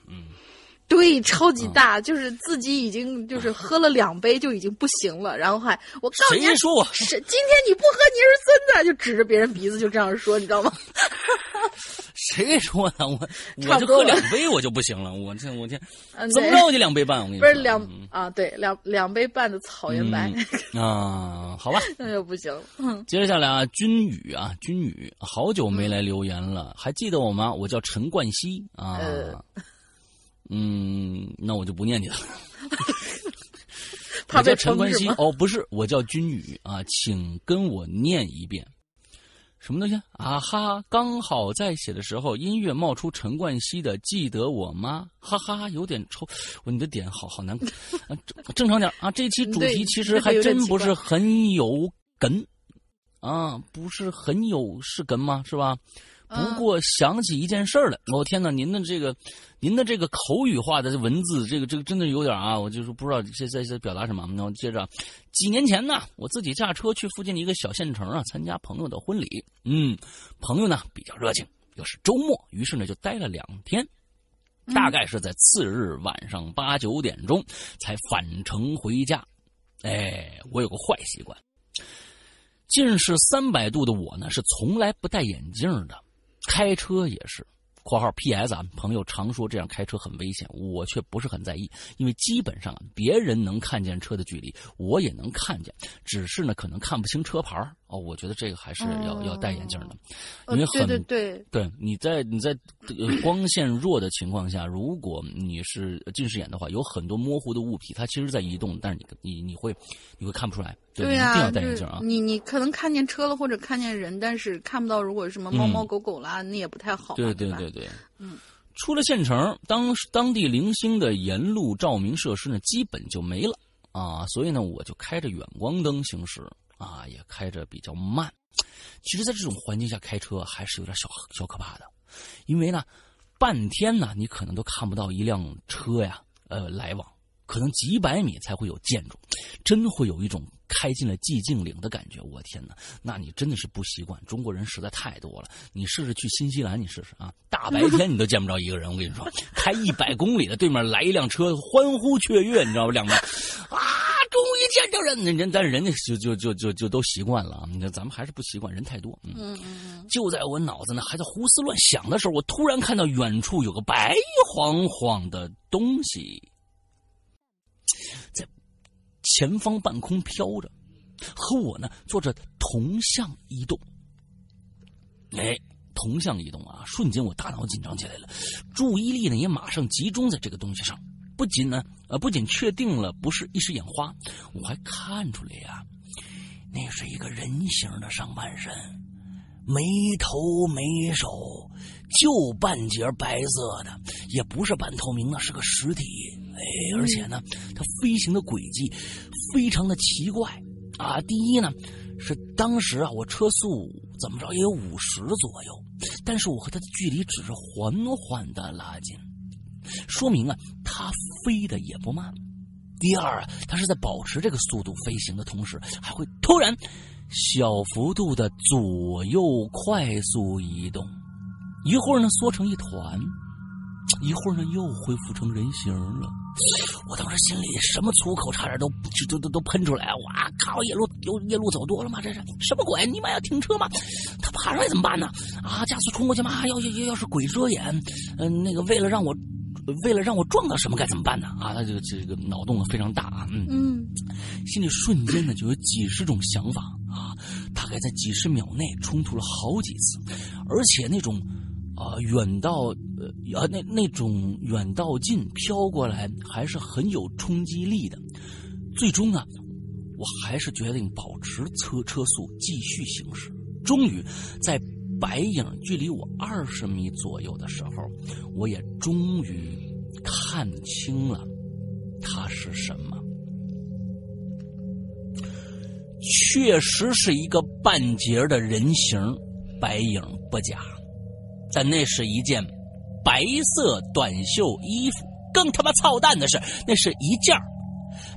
对，超级大，就是自己已经就是喝了2杯就已经不行了，然后还我告诉你，谁说我今天你不喝你是孙子，就指着别人鼻子就这样说，你知道吗？谁说呢？我就喝2杯我就不行了，我这怎么着我就2杯半，我跟你说不是两杯半的草原白好吧，那就不行了。接着下来啊，君宇好久没来留言了，还记得我吗？我叫陈冠希啊。那我就不念你了。他叫陈冠希哦，不是，我叫君宇啊，请跟我念一遍。什么东西啊？哈！刚好在写的时候，音乐冒出陈冠希的《记得我妈》，哈哈，有点抽。你的点好难，正常点啊。这期主题其实还真不是很有梗啊，不是很有是梗吗？是吧？不过想起一件事儿来，我、天哪，您的这个口语化的文字，这个真的有点啊，我就是不知道在表达什么。那我接着，几年前呢，我自己驾车去附近的一个小县城啊，参加朋友的婚礼。朋友呢比较热情，又是周末，于是呢就待了2天。大概是在次日晚上8、9点钟才返程回家。我有个坏习惯，近视300度的我呢是从来不戴眼镜的，开车也是。括号 PS 啊，朋友常说这样开车很危险，我却不是很在意，因为基本上别人能看见车的距离，我也能看见，只是呢可能看不清车牌哦。我觉得这个还是要戴眼镜的，因为很对，你在光线弱的情况下，如果你是近视眼的话，有很多模糊的物体，它其实在移动，但是你会看不出来。对啊，一定要戴眼镜啊！你可能看见车了或者看见人，但是看不到如果什么猫猫狗狗啦，那也不太好。对。出了县城，当地零星的沿路照明设施呢，基本就没了啊，所以呢，我就开着远光灯行驶啊，也开着比较慢。其实，在这种环境下开车还是有点小可怕的，因为呢，半天呢，你可能都看不到一辆车呀，来往，可能几百米才会有建筑，真会有一种开进了寂静岭的感觉。我天哪，那你真的是不习惯，中国人实在太多了。你试试去新西兰，你试试啊，大白天你都见不着一个人。我跟你说，开100公里的对面来一辆车，欢呼雀跃，你知道吧？两边啊，终于见着人，但是人家就都习惯了啊。咱们还是不习惯，人太多。就在我脑子呢还在胡思乱想的时候，我突然看到远处有个白晃晃的东西在前方半空飘着，和我呢做着同向移动。同向移动啊！瞬间我大脑紧张起来了，注意力呢也马上集中在这个东西上。不仅确定了不是一时眼花，我还看出来呀，那是一个人形的上半身，没头没手，就半截白色的，也不是半透明的，是个实体。而且呢，它飞行的轨迹非常的奇怪啊。第一呢，是当时啊，我车速怎么着也有50左右，但是我和它的距离只是缓缓的拉近，说明啊，它飞的也不慢。第二啊，它是在保持这个速度飞行的同时，还会突然小幅度的左右快速移动，一会儿呢缩成一团，一会儿呢又恢复成人形了。我当时心里什么粗口差点都喷出来。哇靠，夜路走多了吗？这是什么鬼？你妈要停车吗？他爬上来怎么办呢？啊，加速冲过去吗？要是鬼遮眼，那个为了让我撞到什么该怎么办呢？啊，他这个脑洞非常大啊。心里瞬间呢就有几十种想法啊，大概在几十秒内冲突了好几次，而且那种那种远到近飘过来还是很有冲击力的。最终呢，我还是决定保持车速继续行驶。终于，在白影距离我20米左右的时候，我也终于看清了它是什么。确实是一个半截的人形白影，不假。但那是一件白色短袖衣服，更他妈操蛋的是，那是一件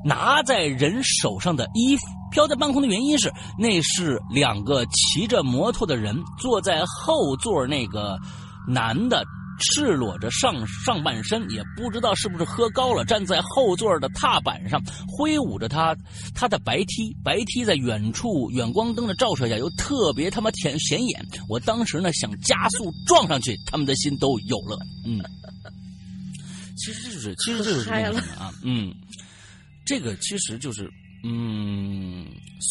拿在人手上的衣服。飘在半空的原因是，那是2个骑着摩托的人，坐在后座那个男的赤裸着上半身，也不知道是不是喝高了，站在后座的踏板上挥舞着他的白 T， 在远处远光灯的照射下又特别他妈显眼。我当时呢想加速撞上去，他们的心都有了。其实就是那个什么啊，这个其实就是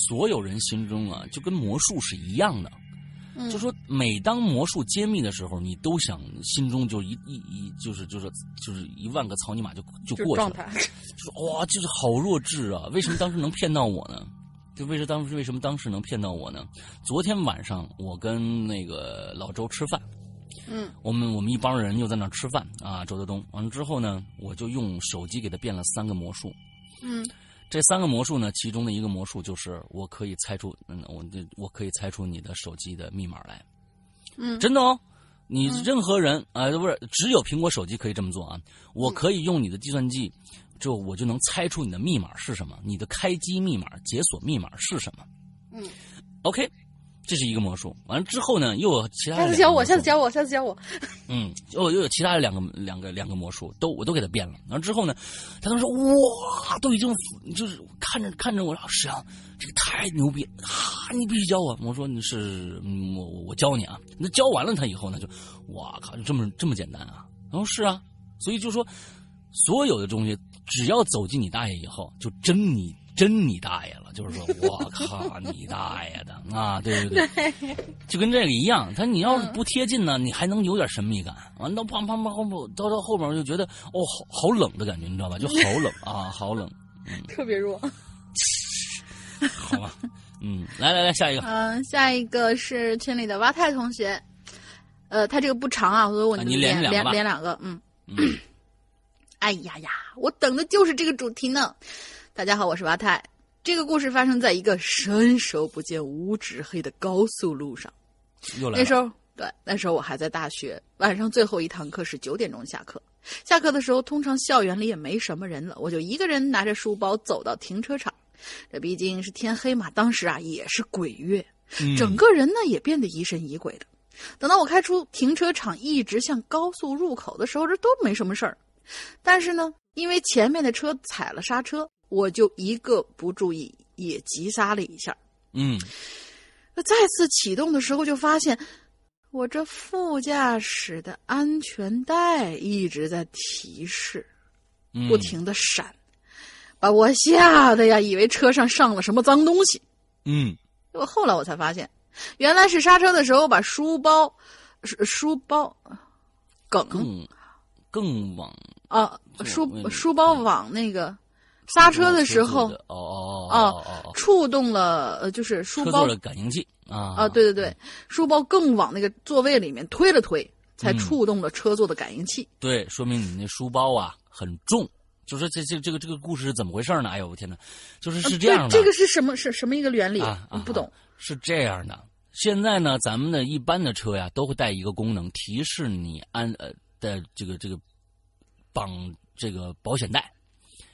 所有人心中啊就跟魔术是一样的。就说每当魔术揭秘的时候，你都想心中就就是1万个草泥马就过去了，哇，就是好弱智啊！为什么当时能骗到我呢？为什么当时能骗到我呢？昨天晚上我跟那个老周吃饭，我们一帮人又在那吃饭啊，周德东。完了之后呢，我就用手机给他变了3个魔术，这三个魔术呢，其中的一个魔术就是我可以猜出，我可以猜出你的手机的密码来。嗯，真的哦，你任何人啊、不是只有苹果手机可以这么做啊。我可以用你的计算机，我就能猜出你的密码是什么，你的开机密码、解锁密码是什么。嗯 ，OK。这是一个魔术，完了之后呢，又有其他的。下次教我。嗯，又有其他的两个魔术，我都给他变了。然后之后呢，他当时哇，都已经就是看着我，石阳这个太牛逼啊！你必须教我。我说你是我教你啊。那教完了他以后呢，就哇靠，就这么简单啊？然后是啊，所以就说所有的东西，只要走进你大爷以后，就真你大爷了，就是说，我靠，你大爷的啊，对不对？就跟这个一样，你要是不贴近呢，你还能有点神秘感。完到砰砰砰砰，到后边就觉得哦，好冷的感觉，你知道吧？就好冷啊，好冷，嗯、特别弱。好吧，嗯，来，下一个。下一个是群里的蛙太同学，他这个不长啊，所以我就连两个，嗯。哎呀呀，我等的就是这个主题呢。大家好，我是蛙太。这个故事发生在一个伸手不见五指黑的高速路上。又来了。那时候我还在大学，晚上最后一堂课是9点钟下课。下课的时候，通常校园里也没什么人了，我就一个人拿着书包走到停车场。这毕竟是天黑嘛，当时啊也是鬼月，整个人呢也变得疑神疑鬼的。等到我开出停车场，一直向高速入口的时候，这都没什么事儿。但是呢，因为前面的车踩了刹车。我就一个不注意，也急刹了一下。嗯，再次启动的时候，就发现我这副驾驶的安全带一直在提示，不停的闪，把我吓得呀，以为车上上了什么脏东西。嗯，后来我才发现，原来是刹车的时候把书包更往啊，书包往那个。刹车的时候，触动了，就是书包的感应器啊，对，书包更往那个座位里面推了推，才触动了车座的感应器。对，说明你那书包啊很重。就是这个故事是怎么回事呢？哎呦，我天哪！就是这样的。这个是什么一个原理？我不懂。是这样的，现在呢，咱们的一般的车呀，都会带一个功能，提示你的这个绑这个保险带。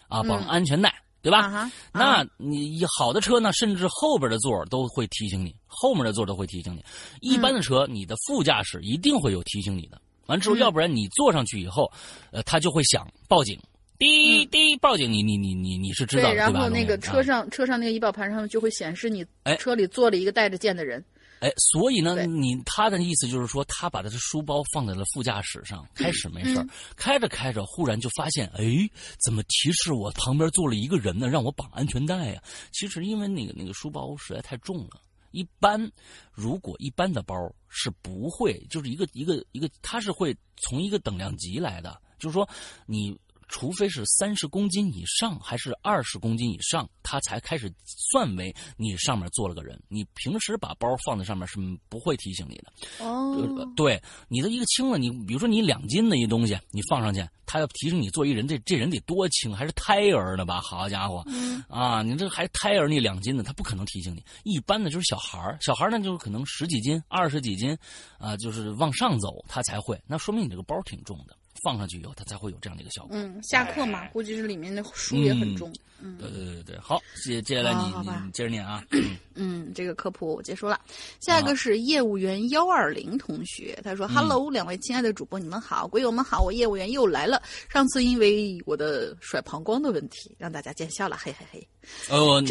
啊，绑安全带，对吧？那你好的车呢，甚至后边的座都会提醒你，后面的座都会提醒你。一般的车，你的副驾驶一定会有提醒你的。完之后，要不然你坐上去以后，它就会响报警，滴滴报警，你是知道的，对吧？然后那个车上那个仪表盘上就会显示你车里坐了一个带着剑的人。哎，所以呢，他的意思就是说，他把他的书包放在了副驾驶上，开始没事儿，开着，忽然就发现，哎，怎么提示我旁边坐了一个人呢？让我绑安全带呀？其实因为那个书包实在太重了，一般的包是不会，就是一个，它是会从一个等量级来的，就是说你。除非是30公斤以上，还是20公斤以上，它才开始算为你上面坐了个人。你平时把包放在上面是不会提醒你的。哦，对，你的一个轻了，你比如说你2斤的一东西，你放上去，它要提醒你坐一人，这人得多轻，还是胎儿呢吧？好家伙，啊，你这还胎儿，你2斤的，它不可能提醒你。一般的就是小孩呢就是可能10几斤、20几斤，啊，就是往上走它才会。那说明你这个包挺重的。放上去以后，它才会有这样的一个效果。下课嘛，估计是里面的书也很重。对，好，接下来你接着念啊。这个科普我结束了。下一个是业务员120同学，他说 ：“Hello，两位亲爱的主播，你们好，鬼友们好，我业务员又来了。上次因为我的甩膀胱的问题，让大家见笑了，嘿嘿嘿。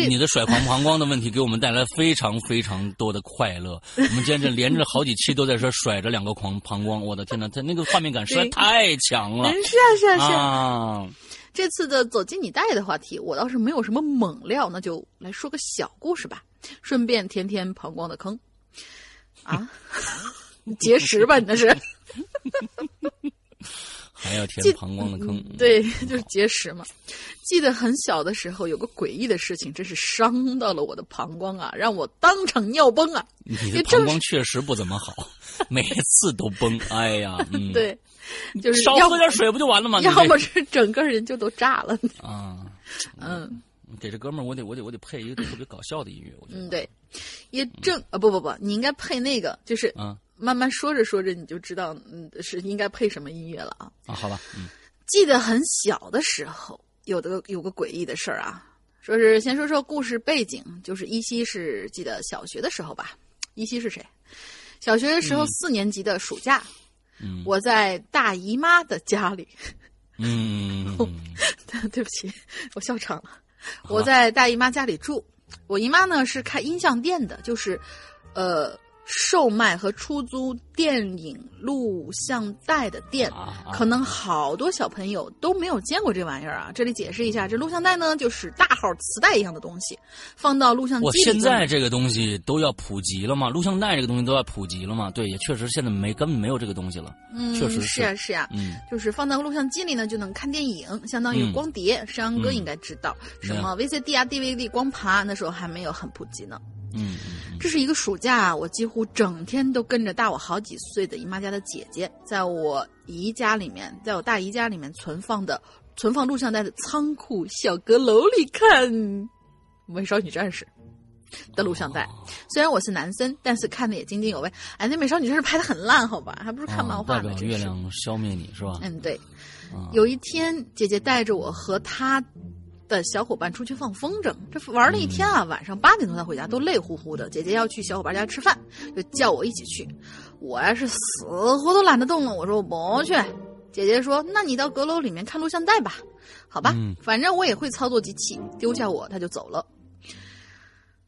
你的甩膀胱的问题给我们带来非常非常多的快乐。我们今天这连着好几期都在说甩着两个膀胱，我的天哪，他那个画面感实在太强了。是啊。”这次的走进你大爷的话题，我倒是没有什么猛料，那就来说个小故事吧，顺便填填膀胱的坑。啊，节食吧，你那是？还要填膀胱的坑？对，就是节食嘛。记得很小的时候，有个诡异的事情，真是伤到了我的膀胱啊，让我当场尿崩啊！你的膀胱确实不怎么好，每次都崩。哎呀，对。就是少喝点水不就完了吗？要么是整个人就都炸了啊！给这哥们儿，我得配一个特别搞笑的音乐，我觉得。嗯，对，也正啊不，你应该配那个，就是慢慢说着你就知道，是应该配什么音乐了啊。啊，好吧。嗯，记得很小的时候，有个诡异的事儿啊，说是先说故事背景，就是依稀是记得小学的时候吧。依稀是谁？小学的时候4年级的暑假，我在大姨妈的家里。嗯，对不起，我笑场了。我在大姨妈家里住，我姨妈呢是开音像店的，就是，售卖和出租电影录像带的店。可能好多小朋友都没有见过这玩意儿啊。这里解释一下，这录像带呢就是大号磁带一样的东西，放到录像机里。现在这个东西都要普及了嘛，录像带这个东西都要普及了嘛。对，也确实现在根本没有这个东西了。嗯，确实是啊。嗯，就是放到录像机里呢就能看电影，相当于光碟。山羊哥应该知道，什么 VCD 啊 DVD 光盘那时候还没有很普及呢。嗯，这是一个暑假，我几乎整天都跟着大我好几岁的姨妈家的姐姐，在我大姨家里面存放录像带的仓库小阁楼里看《美少女战士》的录像带。虽然我是男生，但是看的也津津有味。哎，那《美少女战士》拍得很烂，好吧，还不如看漫画呢。代表月亮消灭你是吧？嗯，对。有一天，姐姐带着我和她的小伙伴出去放风筝，这玩了一天啊，晚上8点多才回家，都累乎乎的。姐姐要去小伙伴家吃饭，就叫我一起去。我要是死活都懒得动了，我说我不去。姐姐说：“那你到阁楼里面看录像带吧。”好吧，反正我也会操作机器，丢下我她就走了。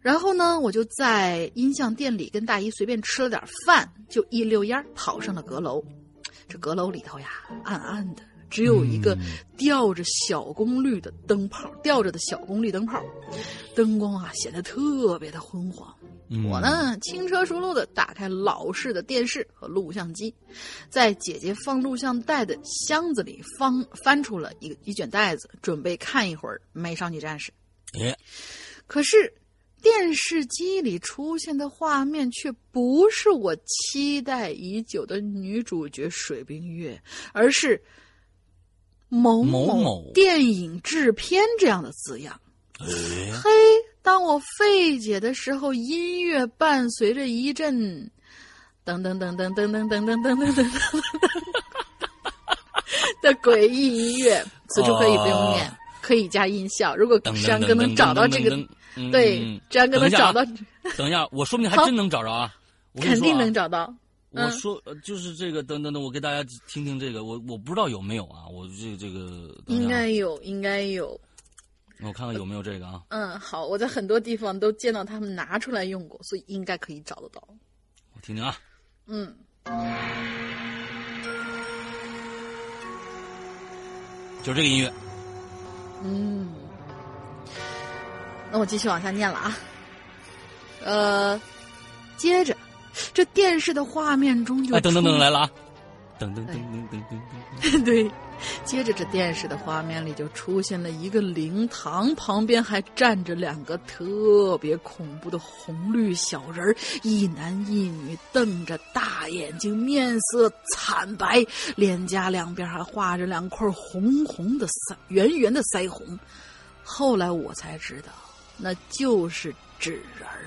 然后呢，我就在音像店里跟大姨随便吃了点饭，就一溜烟跑上了阁楼。这阁楼里头呀，暗暗的。只有一个吊着的小功率灯泡，灯光啊显得特别的昏黄。我呢轻车熟路的打开老式的电视和录像机，在姐姐放录像带的箱子里翻出了一卷袋子，准备看一会儿《美少女战士》。可是电视机里出现的画面却不是我期待已久的女主角水冰月，而是某某电影制片这样的字样。嘿，当我费解的时候，音乐伴随着一阵噔噔噔噔噔噔噔噔噔噔噔的诡异音乐。此处可以不用念，可以加音效。如果山哥能找到这个，对，山哥能找到。等一下，我说不定还真能找着啊！肯定能找到。我说，就是这个，等，我给大家听听这个，我不知道有没有啊，我这个应该有，我看看有没有这个啊。嗯，好，我在很多地方都见到他们拿出来用过，所以应该可以找得到。我听听啊。嗯。就是这个音乐。嗯。那我继续往下念了啊。接着。这电视的画面中就等来了啊，等，对，接着这电视的画面里就出现了一个灵堂，旁边还站着2个特别恐怖的红绿小人，一男一女，瞪着大眼睛，面色惨白，脸颊两边还画着2块圆圆的腮红。后来我才知道，那就是纸人儿，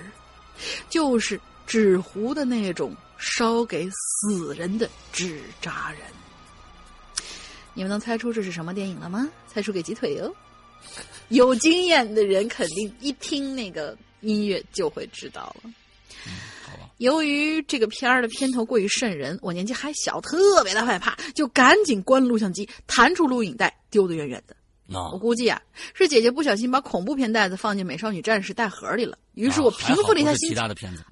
就是纸糊的那种烧给死人的纸扎人。你们能猜出这是什么电影了吗？猜出给鸡腿哟！有经验的人肯定一听那个音乐就会知道了。由于这个片儿的片头过于瘆人，我年纪还小，特别的害怕，就赶紧关了录像机，弹出录影带，丢得远远的。我估计啊，是姐姐不小心把恐怖片袋子放进《美少女战士》带盒里了。于是我平复了一下心情。其他的片子。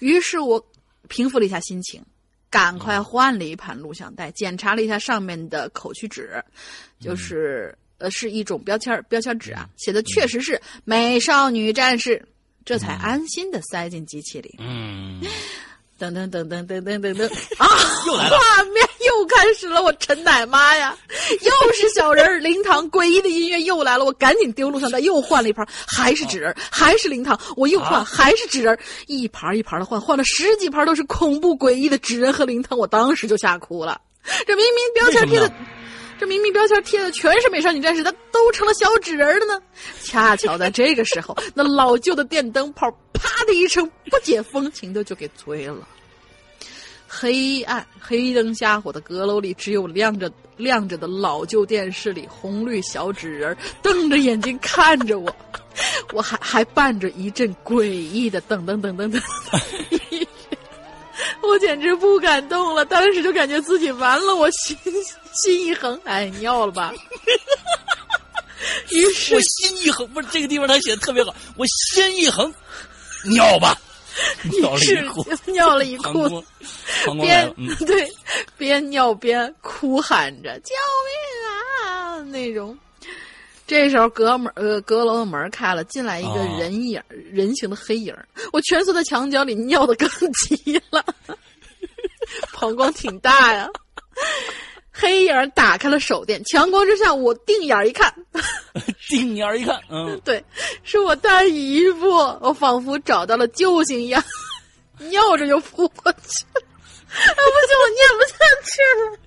于是我平复了一下心情，赶快换了一盘录像带，检查了一下上面的口区纸，就是是一种标签纸啊，写的确实是《美少女战士》，这才安心的塞进机器里。等啊！又来了，画面又开始了，我陈奶妈呀，又是小人灵堂，诡异的音乐又来了，我赶紧丢录像带，又换了一盘，还是纸人，还是灵堂，我又换，还是纸人，一盘一盘的换了10几盘，都是恐怖诡异的纸人和灵堂，我当时就吓哭了。这明明标签贴的，这明明标签贴的全是美少女战士，它都成了小纸人了呢。恰巧在这个时候，那老旧的电灯泡啪的一声不解风情的就给吹了。黑暗黑灯瞎火的阁楼里，只有亮着的老旧电视里，红绿小纸人瞪着眼睛看着我，我还伴着一阵诡异的噔噔噔噔噔，我简直不敢动了，当时就感觉自己完了，我心一横，哎，你要了吧？于是我心一横，不是这个地方他写的特别好，我心一横，你要吧？尿了一裤，边、对，边尿边哭喊着救命啊那种。这时候阁楼的门开了，进来一个人影、人形的黑影，我蜷缩在墙角里尿得更急了，膀胱挺大呀。黑影打开了手电，强光之下我定眼一看，嗯，对，是我大姨夫，我仿佛找到了救星一样，尿着就扑过去了，啊，不行，我尿不下去了。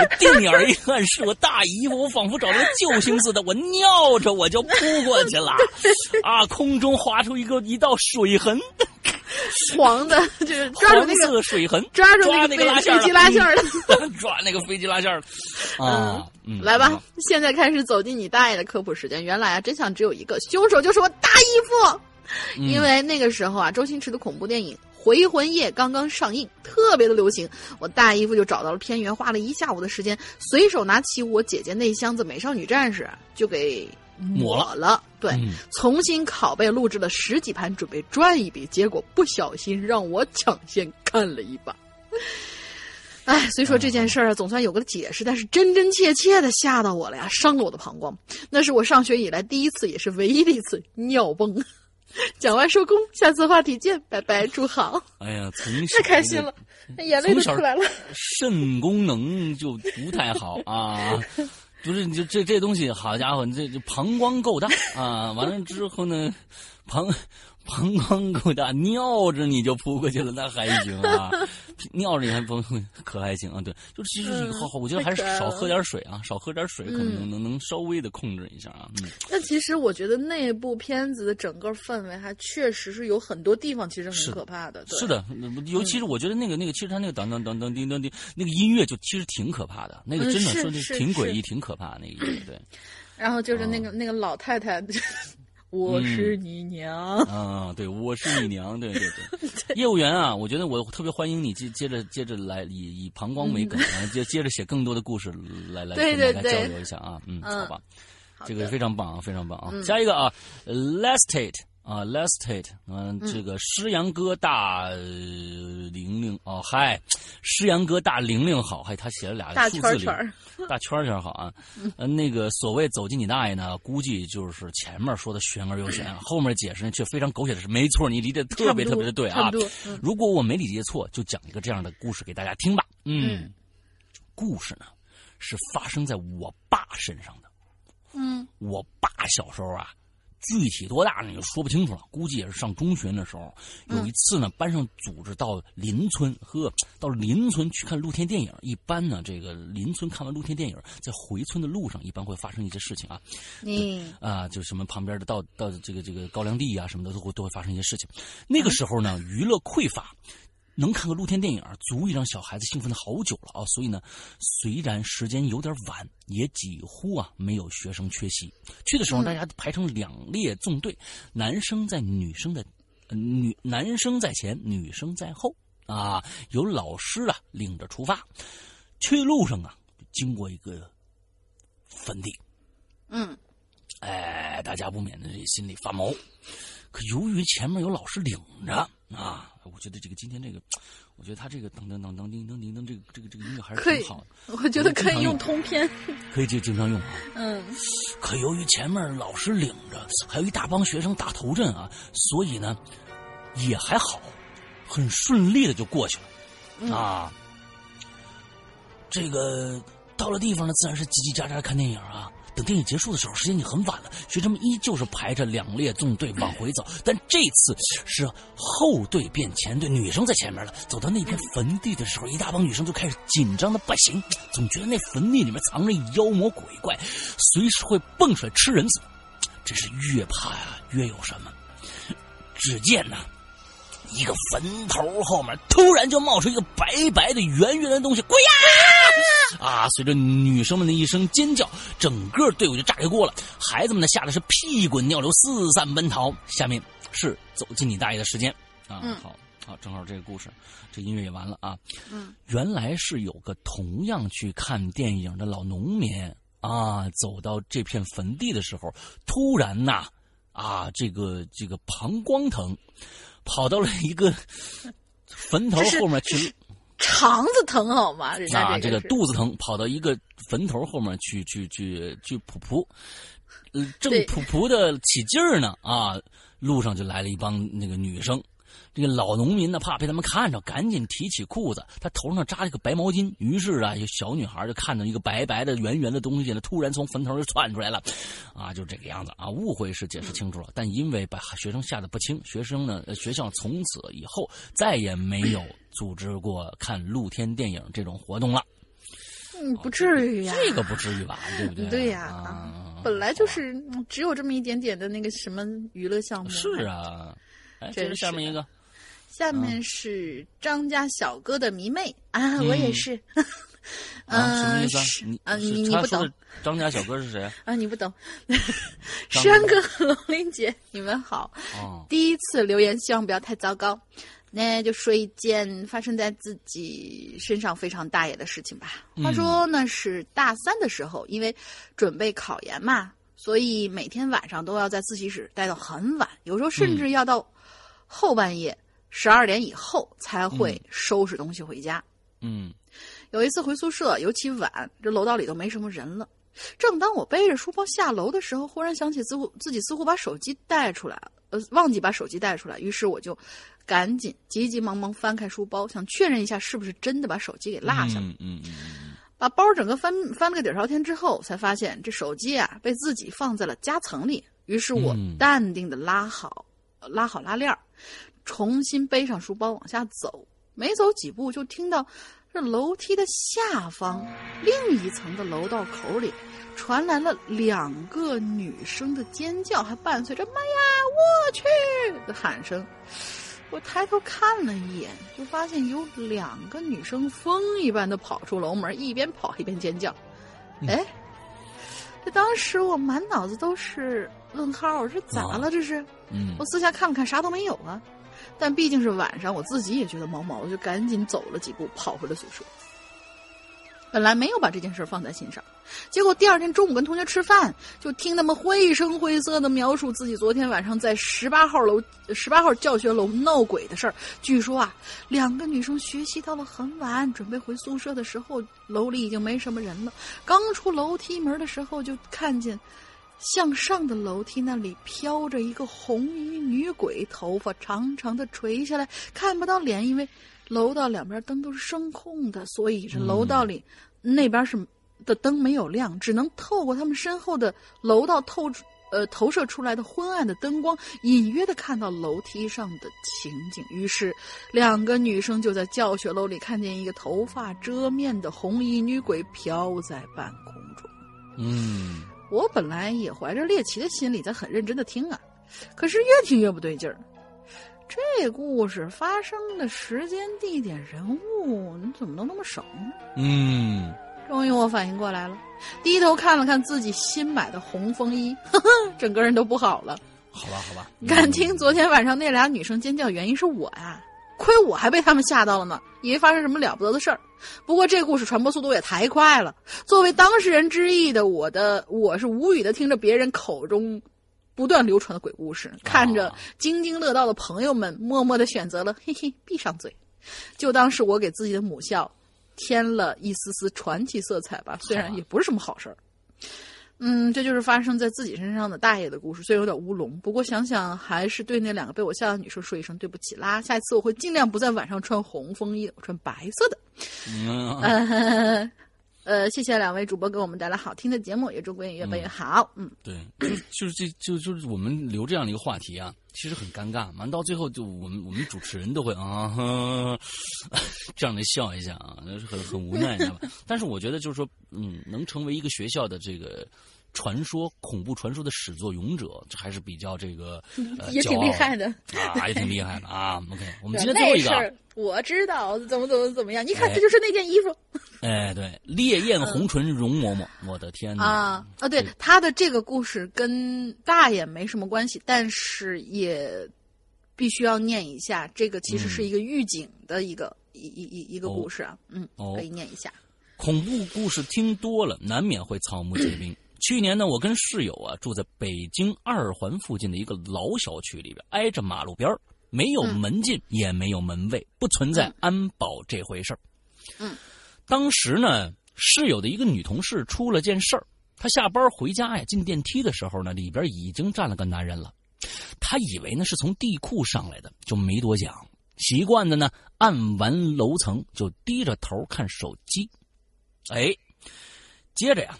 我定眼一看，是我大姨夫，我仿佛找到了救星似的，我尿着我就扑过去了，啊，空中划出一道水痕。黄的，就是抓住那个水痕，抓那个飞机拉线儿的，抓那个飞机拉线儿的。来吧，现在开始走进你大爷的科普时间。原来啊，真相只有一个，凶手就是我大姨夫。因为那个时候啊，周星驰的恐怖电影《回魂夜》刚刚上映，特别的流行。我大姨夫就找到了片源，花了一下午的时间，随手拿起我姐姐那箱子《美少女战士》就给抹了，对，重新拷贝录制了十几盘，准备赚一笔，结果不小心让我抢先看了一把。哎，所以说这件事儿啊，总算有个解释，但是真真切切的吓到我了呀，伤了我的膀胱。那是我上学以来第一次，也是唯一的一次尿崩。讲完收工，下次话题见，拜拜，祝好。哎呀，从小太开心了，眼泪都出来了。肾功能就不太好啊。不是，你就这东西，好家伙，你这膀胱够大啊！完了之后呢，膀胱够大，尿着你就扑过去了，那还行啊。尿着你还不可还行啊？对，就其实我觉得还是少喝点水啊，可能能稍微的控制一下啊。那其实我觉得那部片子的整个氛围还确实是有很多地方其实很可怕的。是的，尤其是我觉得那个，其实他那个当当当当叮当叮那个音乐就其实挺可怕的，那个真的说挺诡异、挺可怕那个对。然后就是那个老太太。我是你娘啊！对，我是你娘，对。业务员啊，我觉得我特别欢迎你接着来以膀胱为梗，接着写更多的故事来交流一下啊，好吧，这个非常棒啊，非常棒啊！下一个啊 ，Lestate 啊 ，Lestate， 这个诗阳哥大玲玲哦，嗨，诗阳哥大玲玲好，嗨，他写了俩数字零。大圈圈好啊，那个所谓走进你大爷呢，估计就是前面说的玄而又玄，后面解释却非常狗血的是，没错，你理解特别特别的对啊。如果我没理解错，就讲一个这样的故事给大家听吧。故事呢是发生在我爸身上的。我爸小时候啊，具体多大呢就说不清楚了，估计也是上中学的时候，有一次呢，班上组织到邻村去看露天电影。一般呢，这个邻村看完露天电影，在回村的路上，一般会发生一些事情啊。就什么旁边的到这个高粱地啊什么的，都会发生一些事情。那个时候呢，娱乐匮乏，能看个露天电影，足以让小孩子兴奋的好久了啊。所以呢，虽然时间有点晚，也几乎啊没有学生缺席。去的时候，大家排成两列纵队，男生在前，女生在后啊。有老师啊领着出发。去路上啊，经过一个坟地，哎，大家不免的心里发毛。可由于前面有老师领着啊，我觉得这个今天这个，我觉得他这个噔噔噔噔噔噔噔噔，这个音乐还是挺好的。我觉得可以用通篇，可以就经常用啊。可由于前面老师领着，还有一大帮学生打头阵啊，所以呢也还好，很顺利的就过去了。这个到了地方呢，自然是叽叽喳喳看电影啊。等电影结束的时候，时间已经很晚了，学生们依旧是排着两列纵队往回走，但这次是后队变前队，女生在前面了。走到那片坟地的时候，一大帮女生就开始紧张的不行，总觉得那坟地里面藏着妖魔鬼怪，随时会蹦出来吃人死。真是越怕呀、越有什么。只见呢，一个坟头后面突然就冒出一个白白的圆圆的东西，鬼呀！啊！随着女生们的一声尖叫，整个队伍就炸开锅了。孩子们呢吓得是屁滚尿流，四散奔逃。下面是走进你大爷的时间啊！好，正好这个故事，这音乐也完了啊。原来是有个同样去看电影的老农民啊，走到这片坟地的时候，突然呐、这个膀胱疼。跑到了一个坟头后面去，肠子疼好吗？人家这个肚子疼，跑到一个坟头后面去噗，正噗的起劲儿呢啊！路上就来了一帮那个女生，这个老农民呢怕被他们看着，赶紧提起裤子，他头上扎了一个白毛巾。于是啊，有小女孩就看到一个白白的圆圆的东西呢，突然从坟头就窜出来了，啊，就这个样子啊。误会是解释清楚了，但因为把学生吓得不轻，学生呢，学校从此以后再也没有组织过看露天电影这种活动了。不至于呀、这个不至于吧，对不对？对呀、本来就是只有这么一点点的那个什么娱乐项目。是啊。这是下面一个，下面是张家小哥的迷妹啊，我也是。什么意思啊？你不懂张家小哥是谁啊？你不懂。山哥和龙玲姐，你们好。第一次留言，希望不要太糟糕。那就说一件发生在自己身上非常大爷的事情吧。话说呢，是大三的时候，因为准备考研嘛，所以每天晚上都要在自习室待到很晚，有时候甚至要到后半夜12点以后才会收拾东西回家。有一次回宿舍，尤其晚，这楼道里都没什么人了。正当我背着书包下楼的时候，忽然想起自己似乎把手机带出来了，忘记把手机带出来，于是我就赶紧急急忙忙翻开书包，想确认一下是不是真的把手机给落下了。把包整个翻了个底朝天之后，才发现这手机啊被自己放在了夹层里。于是我淡定的拉好拉链，重新背上书包往下走。没走几步，就听到这楼梯的下方另一层的楼道口里传来了2个女生的尖叫，还伴随着妈呀我去的喊声。我抬头看了一眼，就发现有2个女生风一般的跑出楼门，一边跑一边尖叫。哎，这当时我满脑子都是问号，这咋了这是？我私下看了看，啥都没有啊。但毕竟是晚上，我自己也觉得毛毛，就赶紧走了几步，跑回了宿舍。本来没有把这件事放在心上，结果第二天中午跟同学吃饭，就听他们绘声绘色的描述自己昨天晚上在18号教学楼闹鬼的事儿。据说啊，2个女生学习到了很晚，准备回宿舍的时候，楼里已经没什么人了。刚出楼梯门的时候，就看见向上的楼梯那里飘着一个红衣女鬼，头发长长的垂下来，看不到脸，因为楼道两边灯都是声控的，所以这楼道里那边是的灯没有亮，只能透过他们身后的楼道投射出来的昏暗的灯光，隐约的看到楼梯上的情景。于是2个女生就在教学楼里看见一个头发遮面的红衣女鬼飘在半空中。我本来也怀着猎奇的心理在很认真的听啊，可是越听越不对劲儿。这故事发生的时间、地点、人物，你怎么能那么熟呢？终于我反应过来了，低头看了看自己新买的红风衣，呵呵，整个人都不好了。好吧，敢听昨天晚上那俩女生尖叫，原因是我呀、亏我还被他们吓到了呢，以为发生什么了不得的事儿。不过这故事传播速度也太快了，作为当事人之一的我是无语的听着别人口中不断流传的鬼故事，看着津津乐道的朋友们，默默的选择了嘿嘿闭上嘴，就当是我给自己的母校添了一丝丝传奇色彩吧，虽然也不是什么好事儿。这就是发生在自己身上的大爷的故事，虽然有点乌龙，不过想想还是对那2个被我吓的女生说一声对不起啦。下一次我会尽量不在晚上穿红风衣，我穿白色的。谢谢两位主播给我们带来好听的节目，也祝滚越办越好。嗯，对，就是我们留这样的一个话题啊，其实很尴尬，完到最后就我们主持人都会啊这样的笑一下啊，很无奈，知道吧？但是我觉得就是说，能成为一个学校的这个传说恐怖传说的始作俑者，这还是比较这个也挺厉害的啊，也挺厉害的啊。OK， 我们今天最后一个。我知道怎么样，你看这就是那件衣服。哎，对，烈焰红唇容嬷嬷，我的天哪！啊，对，他的这个故事跟大爷没什么关系，但是也必须要念一下。这个其实是一个预警的一个故事啊，可以念一下。恐怖故事听多了，难免会草木皆兵。去年呢，我跟室友啊住在北京二环附近的一个老小区里边，挨着马路边儿。没有门禁，也没有门卫，不存在安保这回事儿。当时呢，室友的一个女同事出了件事儿，她下班回家呀，进电梯的时候呢，里边已经站了个男人了。她以为呢是从地库上来的，就没多想，习惯的呢按完楼层就低着头看手机。哎，接着呀，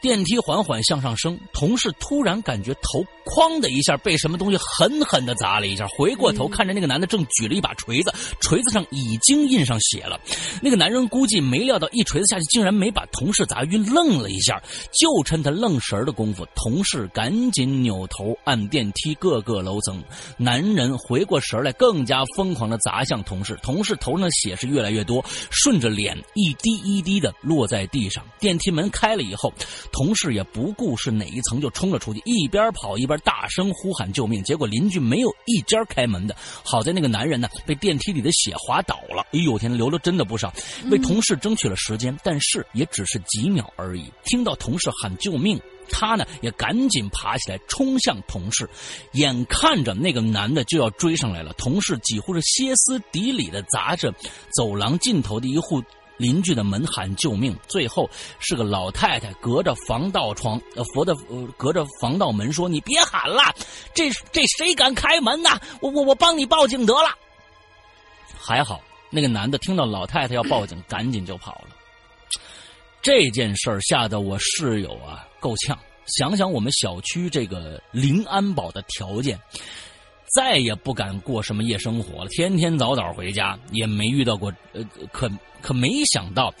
电梯缓缓向上升，同事突然感觉头哐的一下被什么东西狠狠地砸了一下，回过头看着那个男的正举了一把锤子，锤子上已经印上血了。那个男人估计没料到一锤子下去竟然没把同事砸晕，愣了一下，就趁他愣神的功夫，同事赶紧扭头按电梯各个楼层，男人回过神来更加疯狂地砸向同事，同事头上的血是越来越多，顺着脸一滴一滴地落在地上。电梯门开了以后，同事也不顾是哪一层就冲了出去，一边跑一边大声呼喊救命，结果邻居没有一家开门的。好在那个男人呢被电梯里的血滑倒了，哎呦天，流了真的不少，为同事争取了时间，但是也只是几秒而已。听到同事喊救命，他呢也赶紧爬起来冲向同事，眼看着那个男的就要追上来了，同事几乎是歇斯底里的砸着走廊尽头的一户邻居的门喊救命，最后是个老太太隔着防盗门说：“你别喊了，这谁敢开门呢？我帮你报警得了。”还好那个男的听到老太太要报警，赶紧就跑了。这件事儿吓得我室友啊够呛。想想我们小区这个零安保的条件，再也不敢过什么夜生活了，天天早早回家，也没遇到过可没想到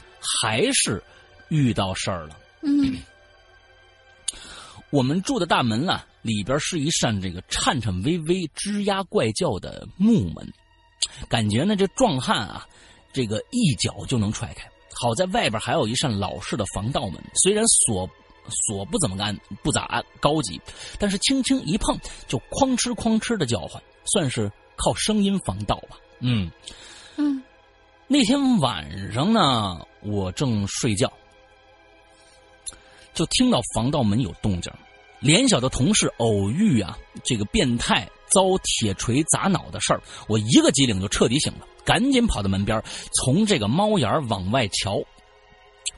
还是遇到事儿了。我们住的大门啊，里边是一扇这个颤颤巍巍吱呀怪叫的木门，感觉呢这壮汉啊这个一脚就能踹开。好在外边还有一扇老式的防盗门，虽然锁不怎么干，不咋高级，但是轻轻一碰就哐哧哐哧的叫唤，算是靠声音防盗吧。那天晚上呢，我正睡觉，就听到防盗门有动静，联想到同事偶遇啊这个变态遭铁锤砸脑的事儿，我一个机灵就彻底醒了，赶紧跑到门边，从这个猫眼往外瞧。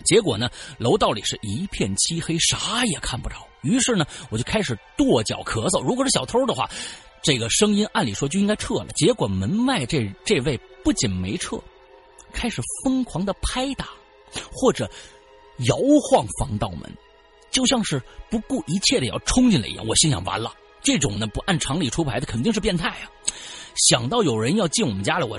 结果呢，楼道里是一片漆黑，啥也看不着。于是呢，我就开始跺脚咳嗽。如果是小偷的话，这个声音按理说就应该撤了。结果门外这位不仅没撤，开始疯狂的拍打或者摇晃防盗门，就像是不顾一切的要冲进来一样。我心想，完了，这种呢不按常理出牌的肯定是变态啊！想到有人要进我们家了，我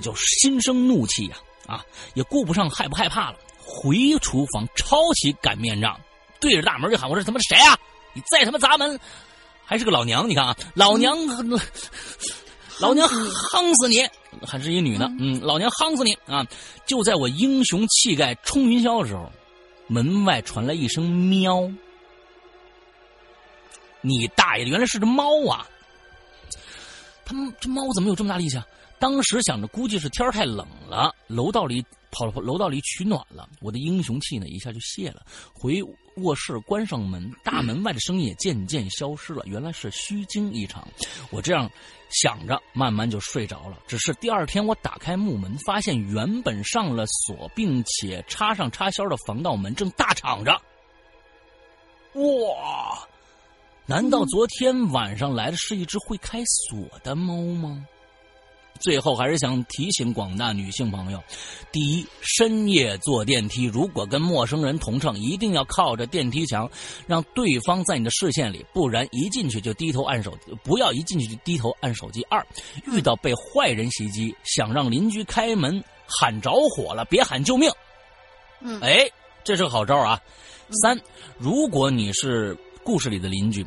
就心生怒气啊，也顾不上害不害怕了。回厨房抄起擀面杖，对着大门就喊：“我说他妈谁啊？你再他妈砸门！”还是个老娘，你看啊，老娘夯死你！还是一女的，老娘夯死你啊！就在我英雄气概冲云霄的时候，门外传来一声喵。你大爷，原来是只猫啊！他们这猫怎么有这么大力气啊？当时想着估计是天太冷了，楼道里取暖了，我的英雄气呢一下就泄了。回卧室关上门，大门外的声音也渐渐消失了，原来是虚惊一场。我这样想着慢慢就睡着了。只是第二天我打开木门，发现原本上了锁并且插上插销的防盗门正大敞着。哇，难道昨天晚上来的是一只会开锁的猫吗？最后还是想提醒广大女性朋友，第一，深夜坐电梯，如果跟陌生人同乘，一定要靠着电梯墙，让对方在你的视线里，不然一进去就低头按手，不要一进去就低头按手机。二，遇到被坏人袭击，想让邻居开门喊着火了，别喊救命。哎，这是个好招啊。三，如果你是故事里的邻居，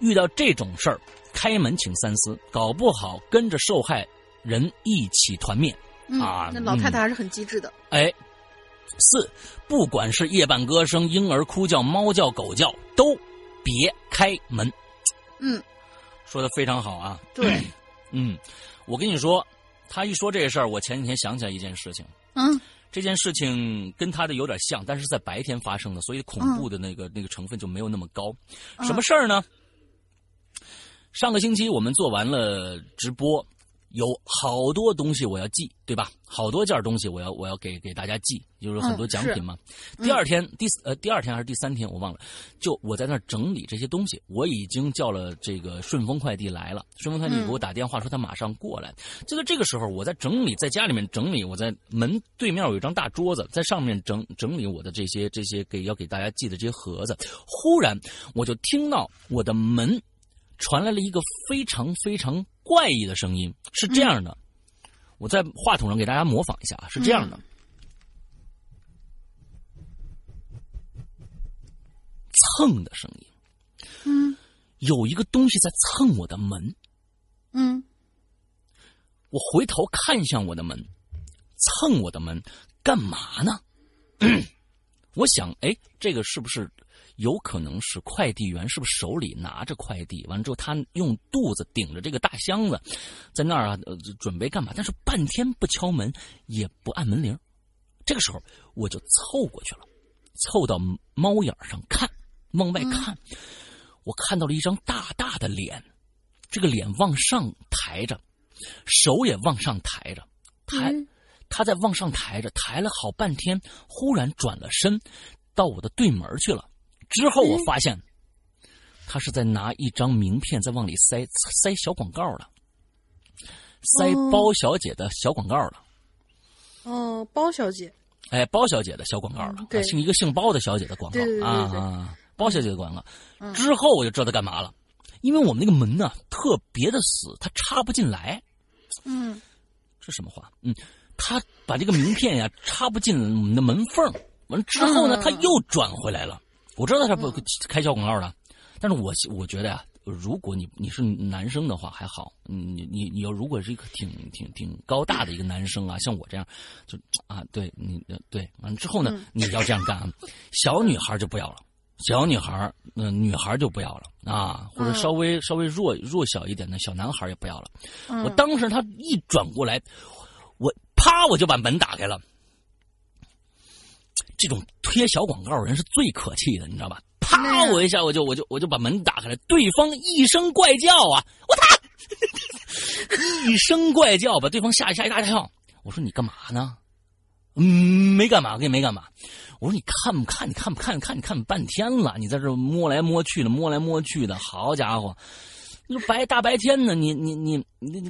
遇到这种事儿，开门请三思，搞不好跟着受害人一起团灭、啊！那老太太还是很机智的。哎，四，不管是夜半歌声、婴儿哭叫、猫叫、狗叫，都别开门。说的非常好啊。对，我跟你说，他一说这事儿，我前几天想起来一件事情。这件事情跟他的有点像，但是在白天发生的，所以恐怖的那个成分就没有那么高。什么事儿呢？上个星期我们做完了直播，有好多东西我要寄，对吧？好多件东西我要给大家寄，就是很多奖品嘛。第二天还是第三天我忘了，就我在那整理这些东西，我已经叫了这个顺丰快递来了，顺丰快递给我打电话说他马上过来。就在这个时候，我在整理，在家里面整理，我在门对面有一张大桌子，在上面整理我的这些要给大家寄的这些盒子。忽然我就听到我的门传来了一个非常非常怪异的声音，是这样的，我在话筒上给大家模仿一下，是这样的，蹭的声音，有一个东西在蹭我的门，我回头看向我的门，蹭我的门干嘛呢？我想，哎，这个是不是？有可能是快递员，是不是手里拿着快递？完了之后，他用肚子顶着这个大箱子，在那儿准备干嘛？但是半天不敲门，也不按门铃。这个时候，我就凑过去了，凑到猫眼上看，往外看，我看到了一张大大的脸，这个脸往上抬着，手也往上抬着，他在往上抬着，抬了好半天，忽然转了身，到我的对门去了。之后我发现，他是在拿一张名片在往里塞小广告了，塞包小姐的小广告了。哦，包小姐。哎，包小姐的小广告了，对，一个姓包的小姐的广告，对啊，包小姐的广告。之后我就知道干嘛了，因为我们那个门呢特别的死，它插不进来。这什么话？他把这个名片呀插不进我们的门缝，完之后呢，他又转回来了。我知道他不开小广告的，但是我觉得呀、如果你是男生的话还好，你要如果是一个挺高大的一个男生啊，像我这样，就啊对你对完之后呢，你要这样干啊，小女孩就不要了，小女孩女孩就不要了啊，或者稍微弱小一点的小男孩也不要了。我当时他一转过来，我啪我就把门打开了。这种贴小广告的人是最可气的，你知道吧？啪！我一下，我就把门打开了。对方一声怪叫啊！我操！一声怪叫把对方吓一大跳。我说你干嘛呢？没干嘛，没干嘛。我说你看不看？你看半天了，你在这摸来摸去的，好家伙！你说大白天呢，你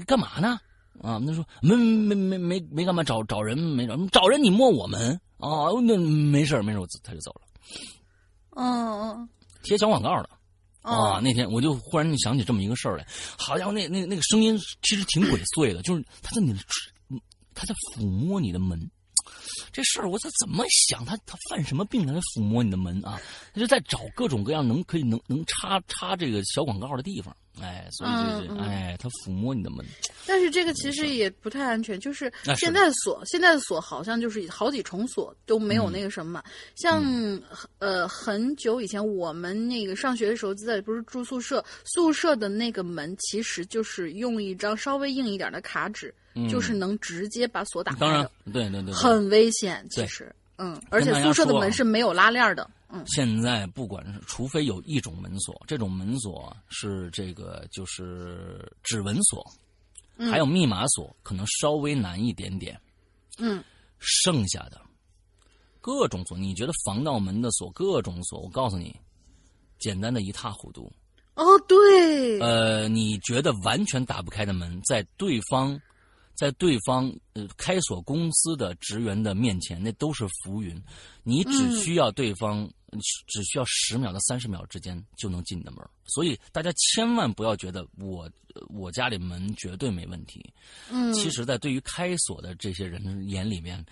干嘛呢？啊，他说没干嘛，找人没找人，你摸我们。哦，那没事，他就走了。贴小广告了啊！那天我就忽然想起这么一个事儿来，好家伙，那个声音其实挺鬼祟的，就是他在抚摸你的门。这事儿我怎么想？他犯什么病？他在抚摸你的门啊？他就在找各种各样能插这个小广告的地方。哎，所以他抚摸你的门。但是这个其实也不太安全，就是现在的锁，现在的锁好像就是好几重锁都没有那个什么。像很久以前我们那个上学的时候，在不是住宿舍，宿舍的那个门其实就是用一张稍微硬一点的卡纸，就是能直接把锁打开的。当然，对，很危险，其实。而且宿舍的门是没有拉链的。现在不管是，除非有一种门锁，这种门锁是这个就是指纹锁，还有密码锁，可能稍微难一点点。剩下的各种锁，你觉得防盗门的锁，各种锁，我告诉你，简单的一塌糊涂。哦，对。你觉得完全打不开的门，在对方在对方开锁公司的职员的面前，那都是浮云。你只需要对方只需要10秒到30秒之间就能进的门，所以大家千万不要觉得我家里门绝对没问题。其实在对于开锁的这些人眼里面，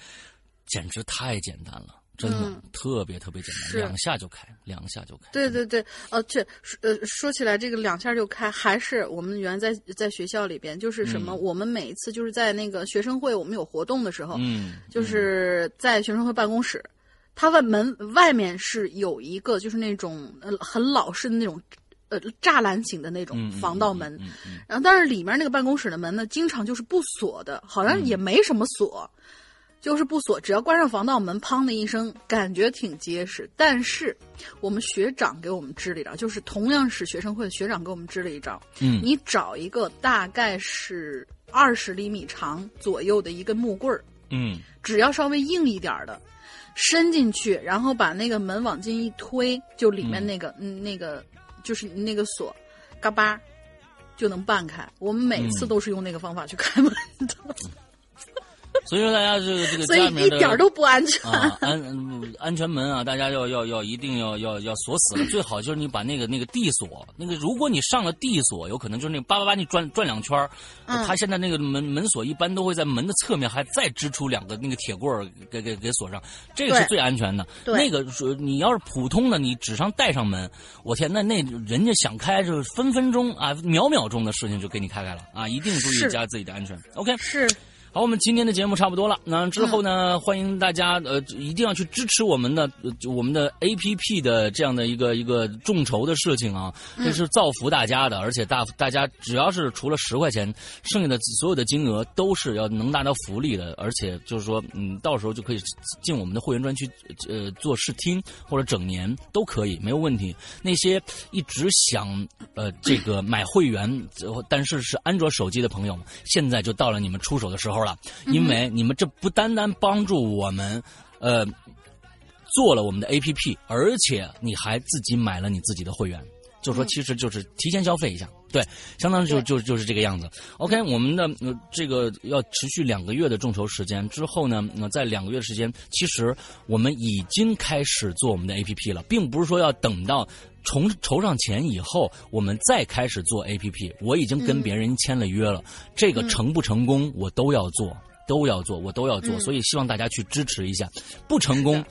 简直太简单了。真的、特别特别简单，两下就开。对对对，说起来这个两下就开，还是我们原来在学校里边，就是什么、我们每一次就是在那个学生会我们有活动的时候，就是在学生会办公室，他门外面是有一个就是那种很老式的那种栅栏型的那种防盗门，然后但是里面那个办公室的门呢，经常就是不锁的，好像也没什么锁。就是不锁，只要关上防盗门，砰的一声，感觉挺结实。但是我们学长给我们支了一招，就是同样是学生会的学长给我们支了一招。你找一个大概是20厘米长左右的一根木棍儿，只要稍微硬一点的，伸进去，然后把那个门往进一推，就里面那个、就是那个锁，嘎巴就能半开。我们每次都是用那个方法去开门的。所以说大家这个家里面一点都不安全啊，安全门啊，大家要一定要锁死了。最好就是你把那个地锁，那个如果你上了地锁，有可能就是那个888你转2圈，它现在那个门锁一般都会在门的侧面还再支出2个那个铁棍儿给锁上，这个是最安全的。那个你要是普通的，你只上带上门，我天，那人家想开就是分分钟啊，秒钟的事情就给你开了啊！一定注意加自己的安全。OK 是。好，我们今天的节目差不多了。那之后呢，欢迎大家一定要去支持我们的 APP 的这样的一个众筹的事情啊，这是造福大家的，而且大家只要是除了10块钱，剩下的所有的金额都是要能拿到福利的，而且就是说，到时候就可以进我们的会员专区，做试听或者整年都可以，没有问题。那些一直想这个买会员，但是安卓手机的朋友，现在就到了你们出手的时候。因为你们这不单单帮助我们，做了我们的 APP， 而且你还自己买了你自己的会员，就说其实就是提前消费一下，对，相当于就是这个样子。OK， 我们的这个要持续2个月的众筹时间之后呢，在2个月时间，其实我们已经开始做我们的 APP 了，并不是说要等到。从筹上钱以后，我们再开始做 APP。我已经跟别人签了约了，这个成不成功我都要做，所以希望大家去支持一下。不成功，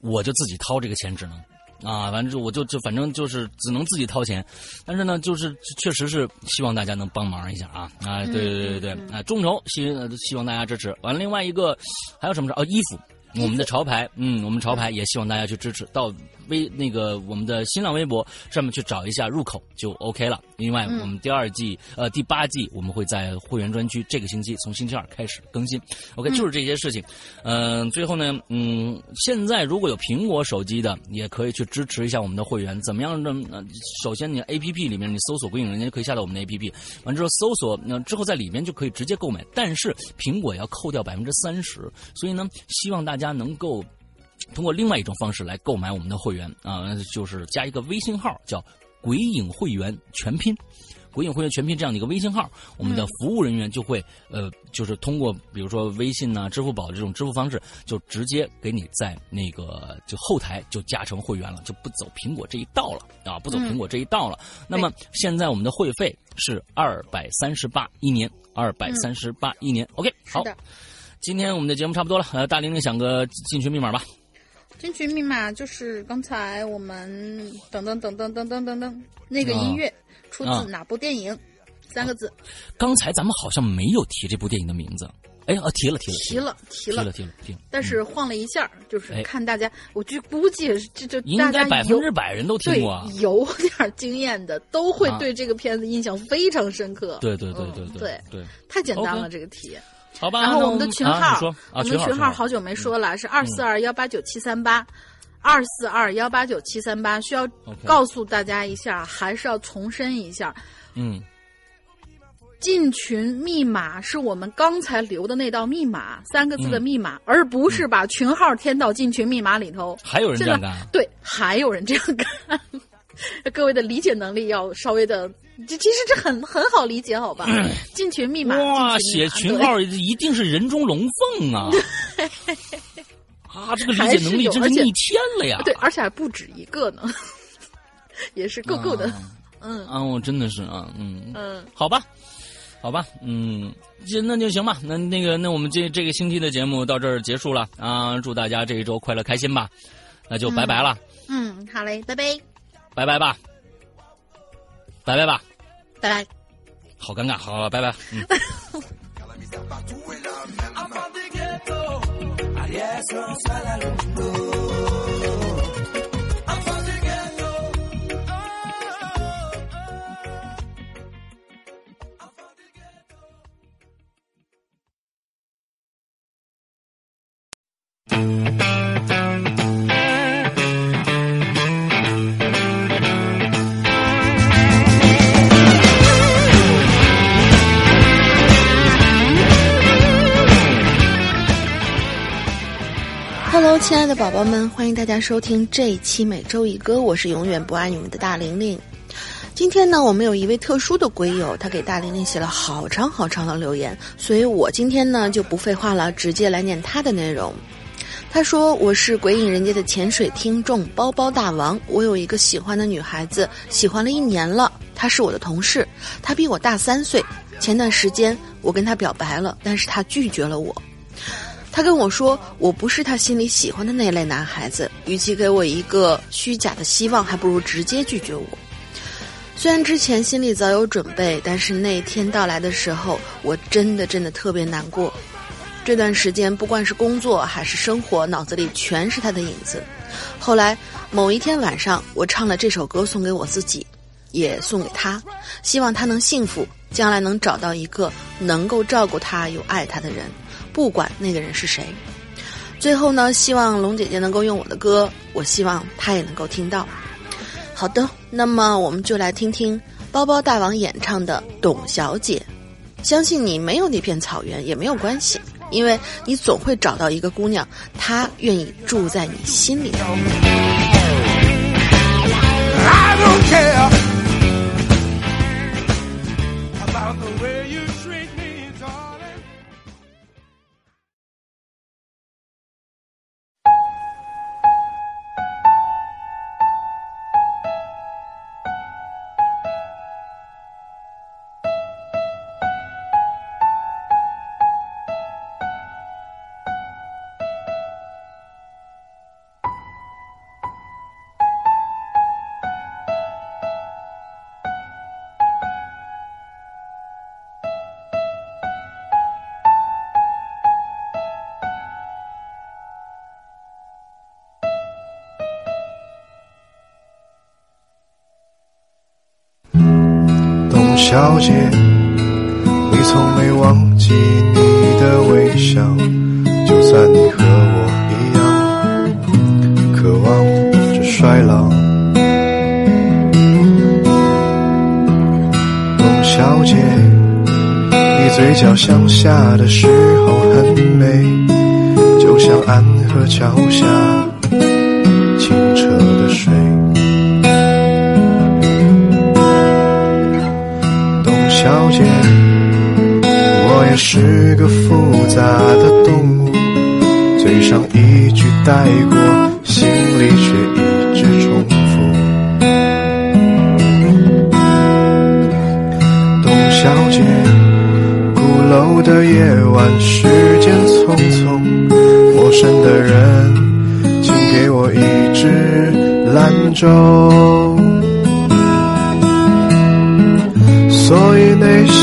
我就自己掏这个钱，只能啊，反正我只能自己掏钱。但是呢，就是确实是希望大家能帮忙一下啊啊！对啊，众筹希望大家支持。完了，另外一个还有什么事？哦，衣服。我们的潮牌，我们潮牌也希望大家去支持，到我们的新浪微博上面去找一下入口就 OK 了。另外，我们第8季我们会在会员专区，这个星期从星期2开始更新。OK， 就是这些事情。最后呢，现在如果有苹果手机的，也可以去支持一下我们的会员。怎么样呢？首先你 APP 里面你搜索归影人家就可以下到我们的 APP， 完之后搜索，之后在里面就可以直接购买。但是苹果要扣掉30%，所以呢，希望大家能够通过另外一种方式来购买我们的会员啊，就是加一个微信号叫“鬼影会员全拼”，“鬼影会员全拼”这样的一个微信号，我们的服务人员就会就是通过比如说微信啊、支付宝这种支付方式，就直接给你在那个就后台就加成会员了，就不走苹果这一道了啊，不走苹果这一道了。那么现在我们的会费是238一年，238一年。OK， 好。今天我们的节目差不多了，大玲玲想个进群密码吧。进群密码就是刚才我们等那个音乐出自哪部电影，3个字。刚才咱们好像没有提这部电影的名字。哎呀，提了，但是晃了一下，就是看大家，我就估计这应该100%人都听过啊，有点经验的都会对这个片子印象非常深刻。对，太简单了这个题。好吧，然后我们的群号，好久没说了，是242189738，242189738，需要告诉大家一下，还是要重申一下，进群密码是我们刚才留的那道密码，3个字的密码，而不是把群号添到进群密码里头。还有人这样干？对，还有人这样干。各位的理解能力要稍微的，这其实这很好理解，好吧？进群密码哇，写群号一定是人中龙凤啊！啊，这个理解能力真是逆天了呀！对，而且还不止一个呢，也是够的。嗯啊，我真的是啊，嗯，好吧。好吧，那就行吧。那我们这个星期的节目到这儿结束了啊！祝大家这一周快乐开心吧，那就拜拜了。好嘞，拜拜，拜拜吧，拜拜吧，拜拜。好尴尬，好，拜拜。Hello， 亲爱的宝宝们，欢迎大家收听这一期每周一歌，我是永远不爱你们的大玲玲。今天呢，我们有一位特殊的鬼友，他给大玲玲写了好长好长的留言，所以我今天呢就不废话了，直接来念他的内容。他说：“我是鬼影人家的潜水听众包包大王，我有一个喜欢的女孩子，喜欢了1年了，她是我的同事，她比我大3岁。前段时间我跟她表白了，但是她拒绝了我。她跟我说，我不是她心里喜欢的那类男孩子，与其给我一个虚假的希望，还不如直接拒绝我。虽然之前心里早有准备，但是那天到来的时候，我真的特别难过。”这段时间，不管是工作还是生活，脑子里全是他的影子。后来某一天晚上，我唱了这首歌送给我自己，也送给他，希望他能幸福，将来能找到一个能够照顾他又爱他的人，不管那个人是谁。最后呢，希望龙姐姐能够用我的歌，我希望她也能够听到。好的，那么我们就来听听包包大王演唱的《董小姐》。相信你没有那片草原也没有关系，因为你总会找到一个姑娘，她愿意住在你心里。 I don't care about the way you treat me, darling. 小姐，你从没忘记你的微笑，就算你和我一样渴望着衰老。董小姐，你嘴角向下的时候很美，就像安河桥下清澈的水。小姐，我也是个复杂的动物，嘴上一句带过，心里却一直重复。董小姐，鼓楼的夜晚，时间匆匆，陌生的人，请给我一支兰州。所以那些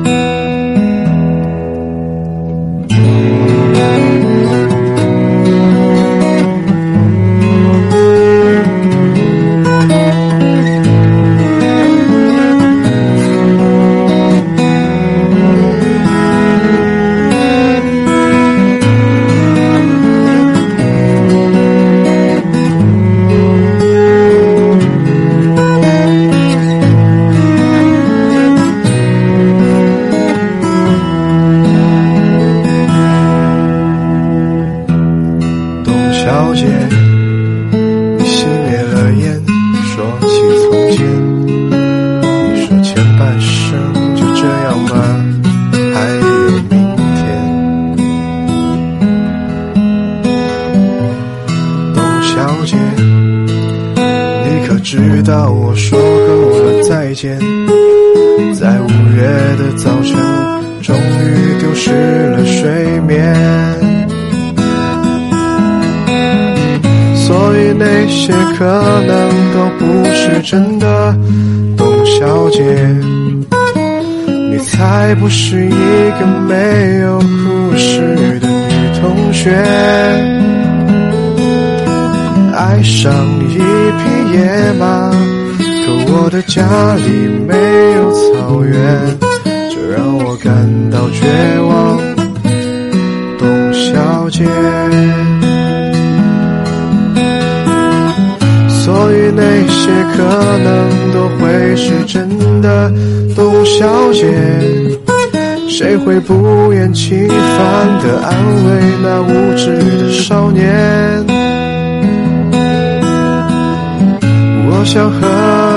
到我说够了再见，在5月的早晨终于丢失了睡眠，所以那些可能都不是真的。董小姐，你才不是一个没有故事的女同学，爱上一匹野马，可我的家里没有草原，这让我感到绝望。董小姐，所以那些可能都会是真的。董小姐，谁会不厌其烦地安慰那无知的少年？我想和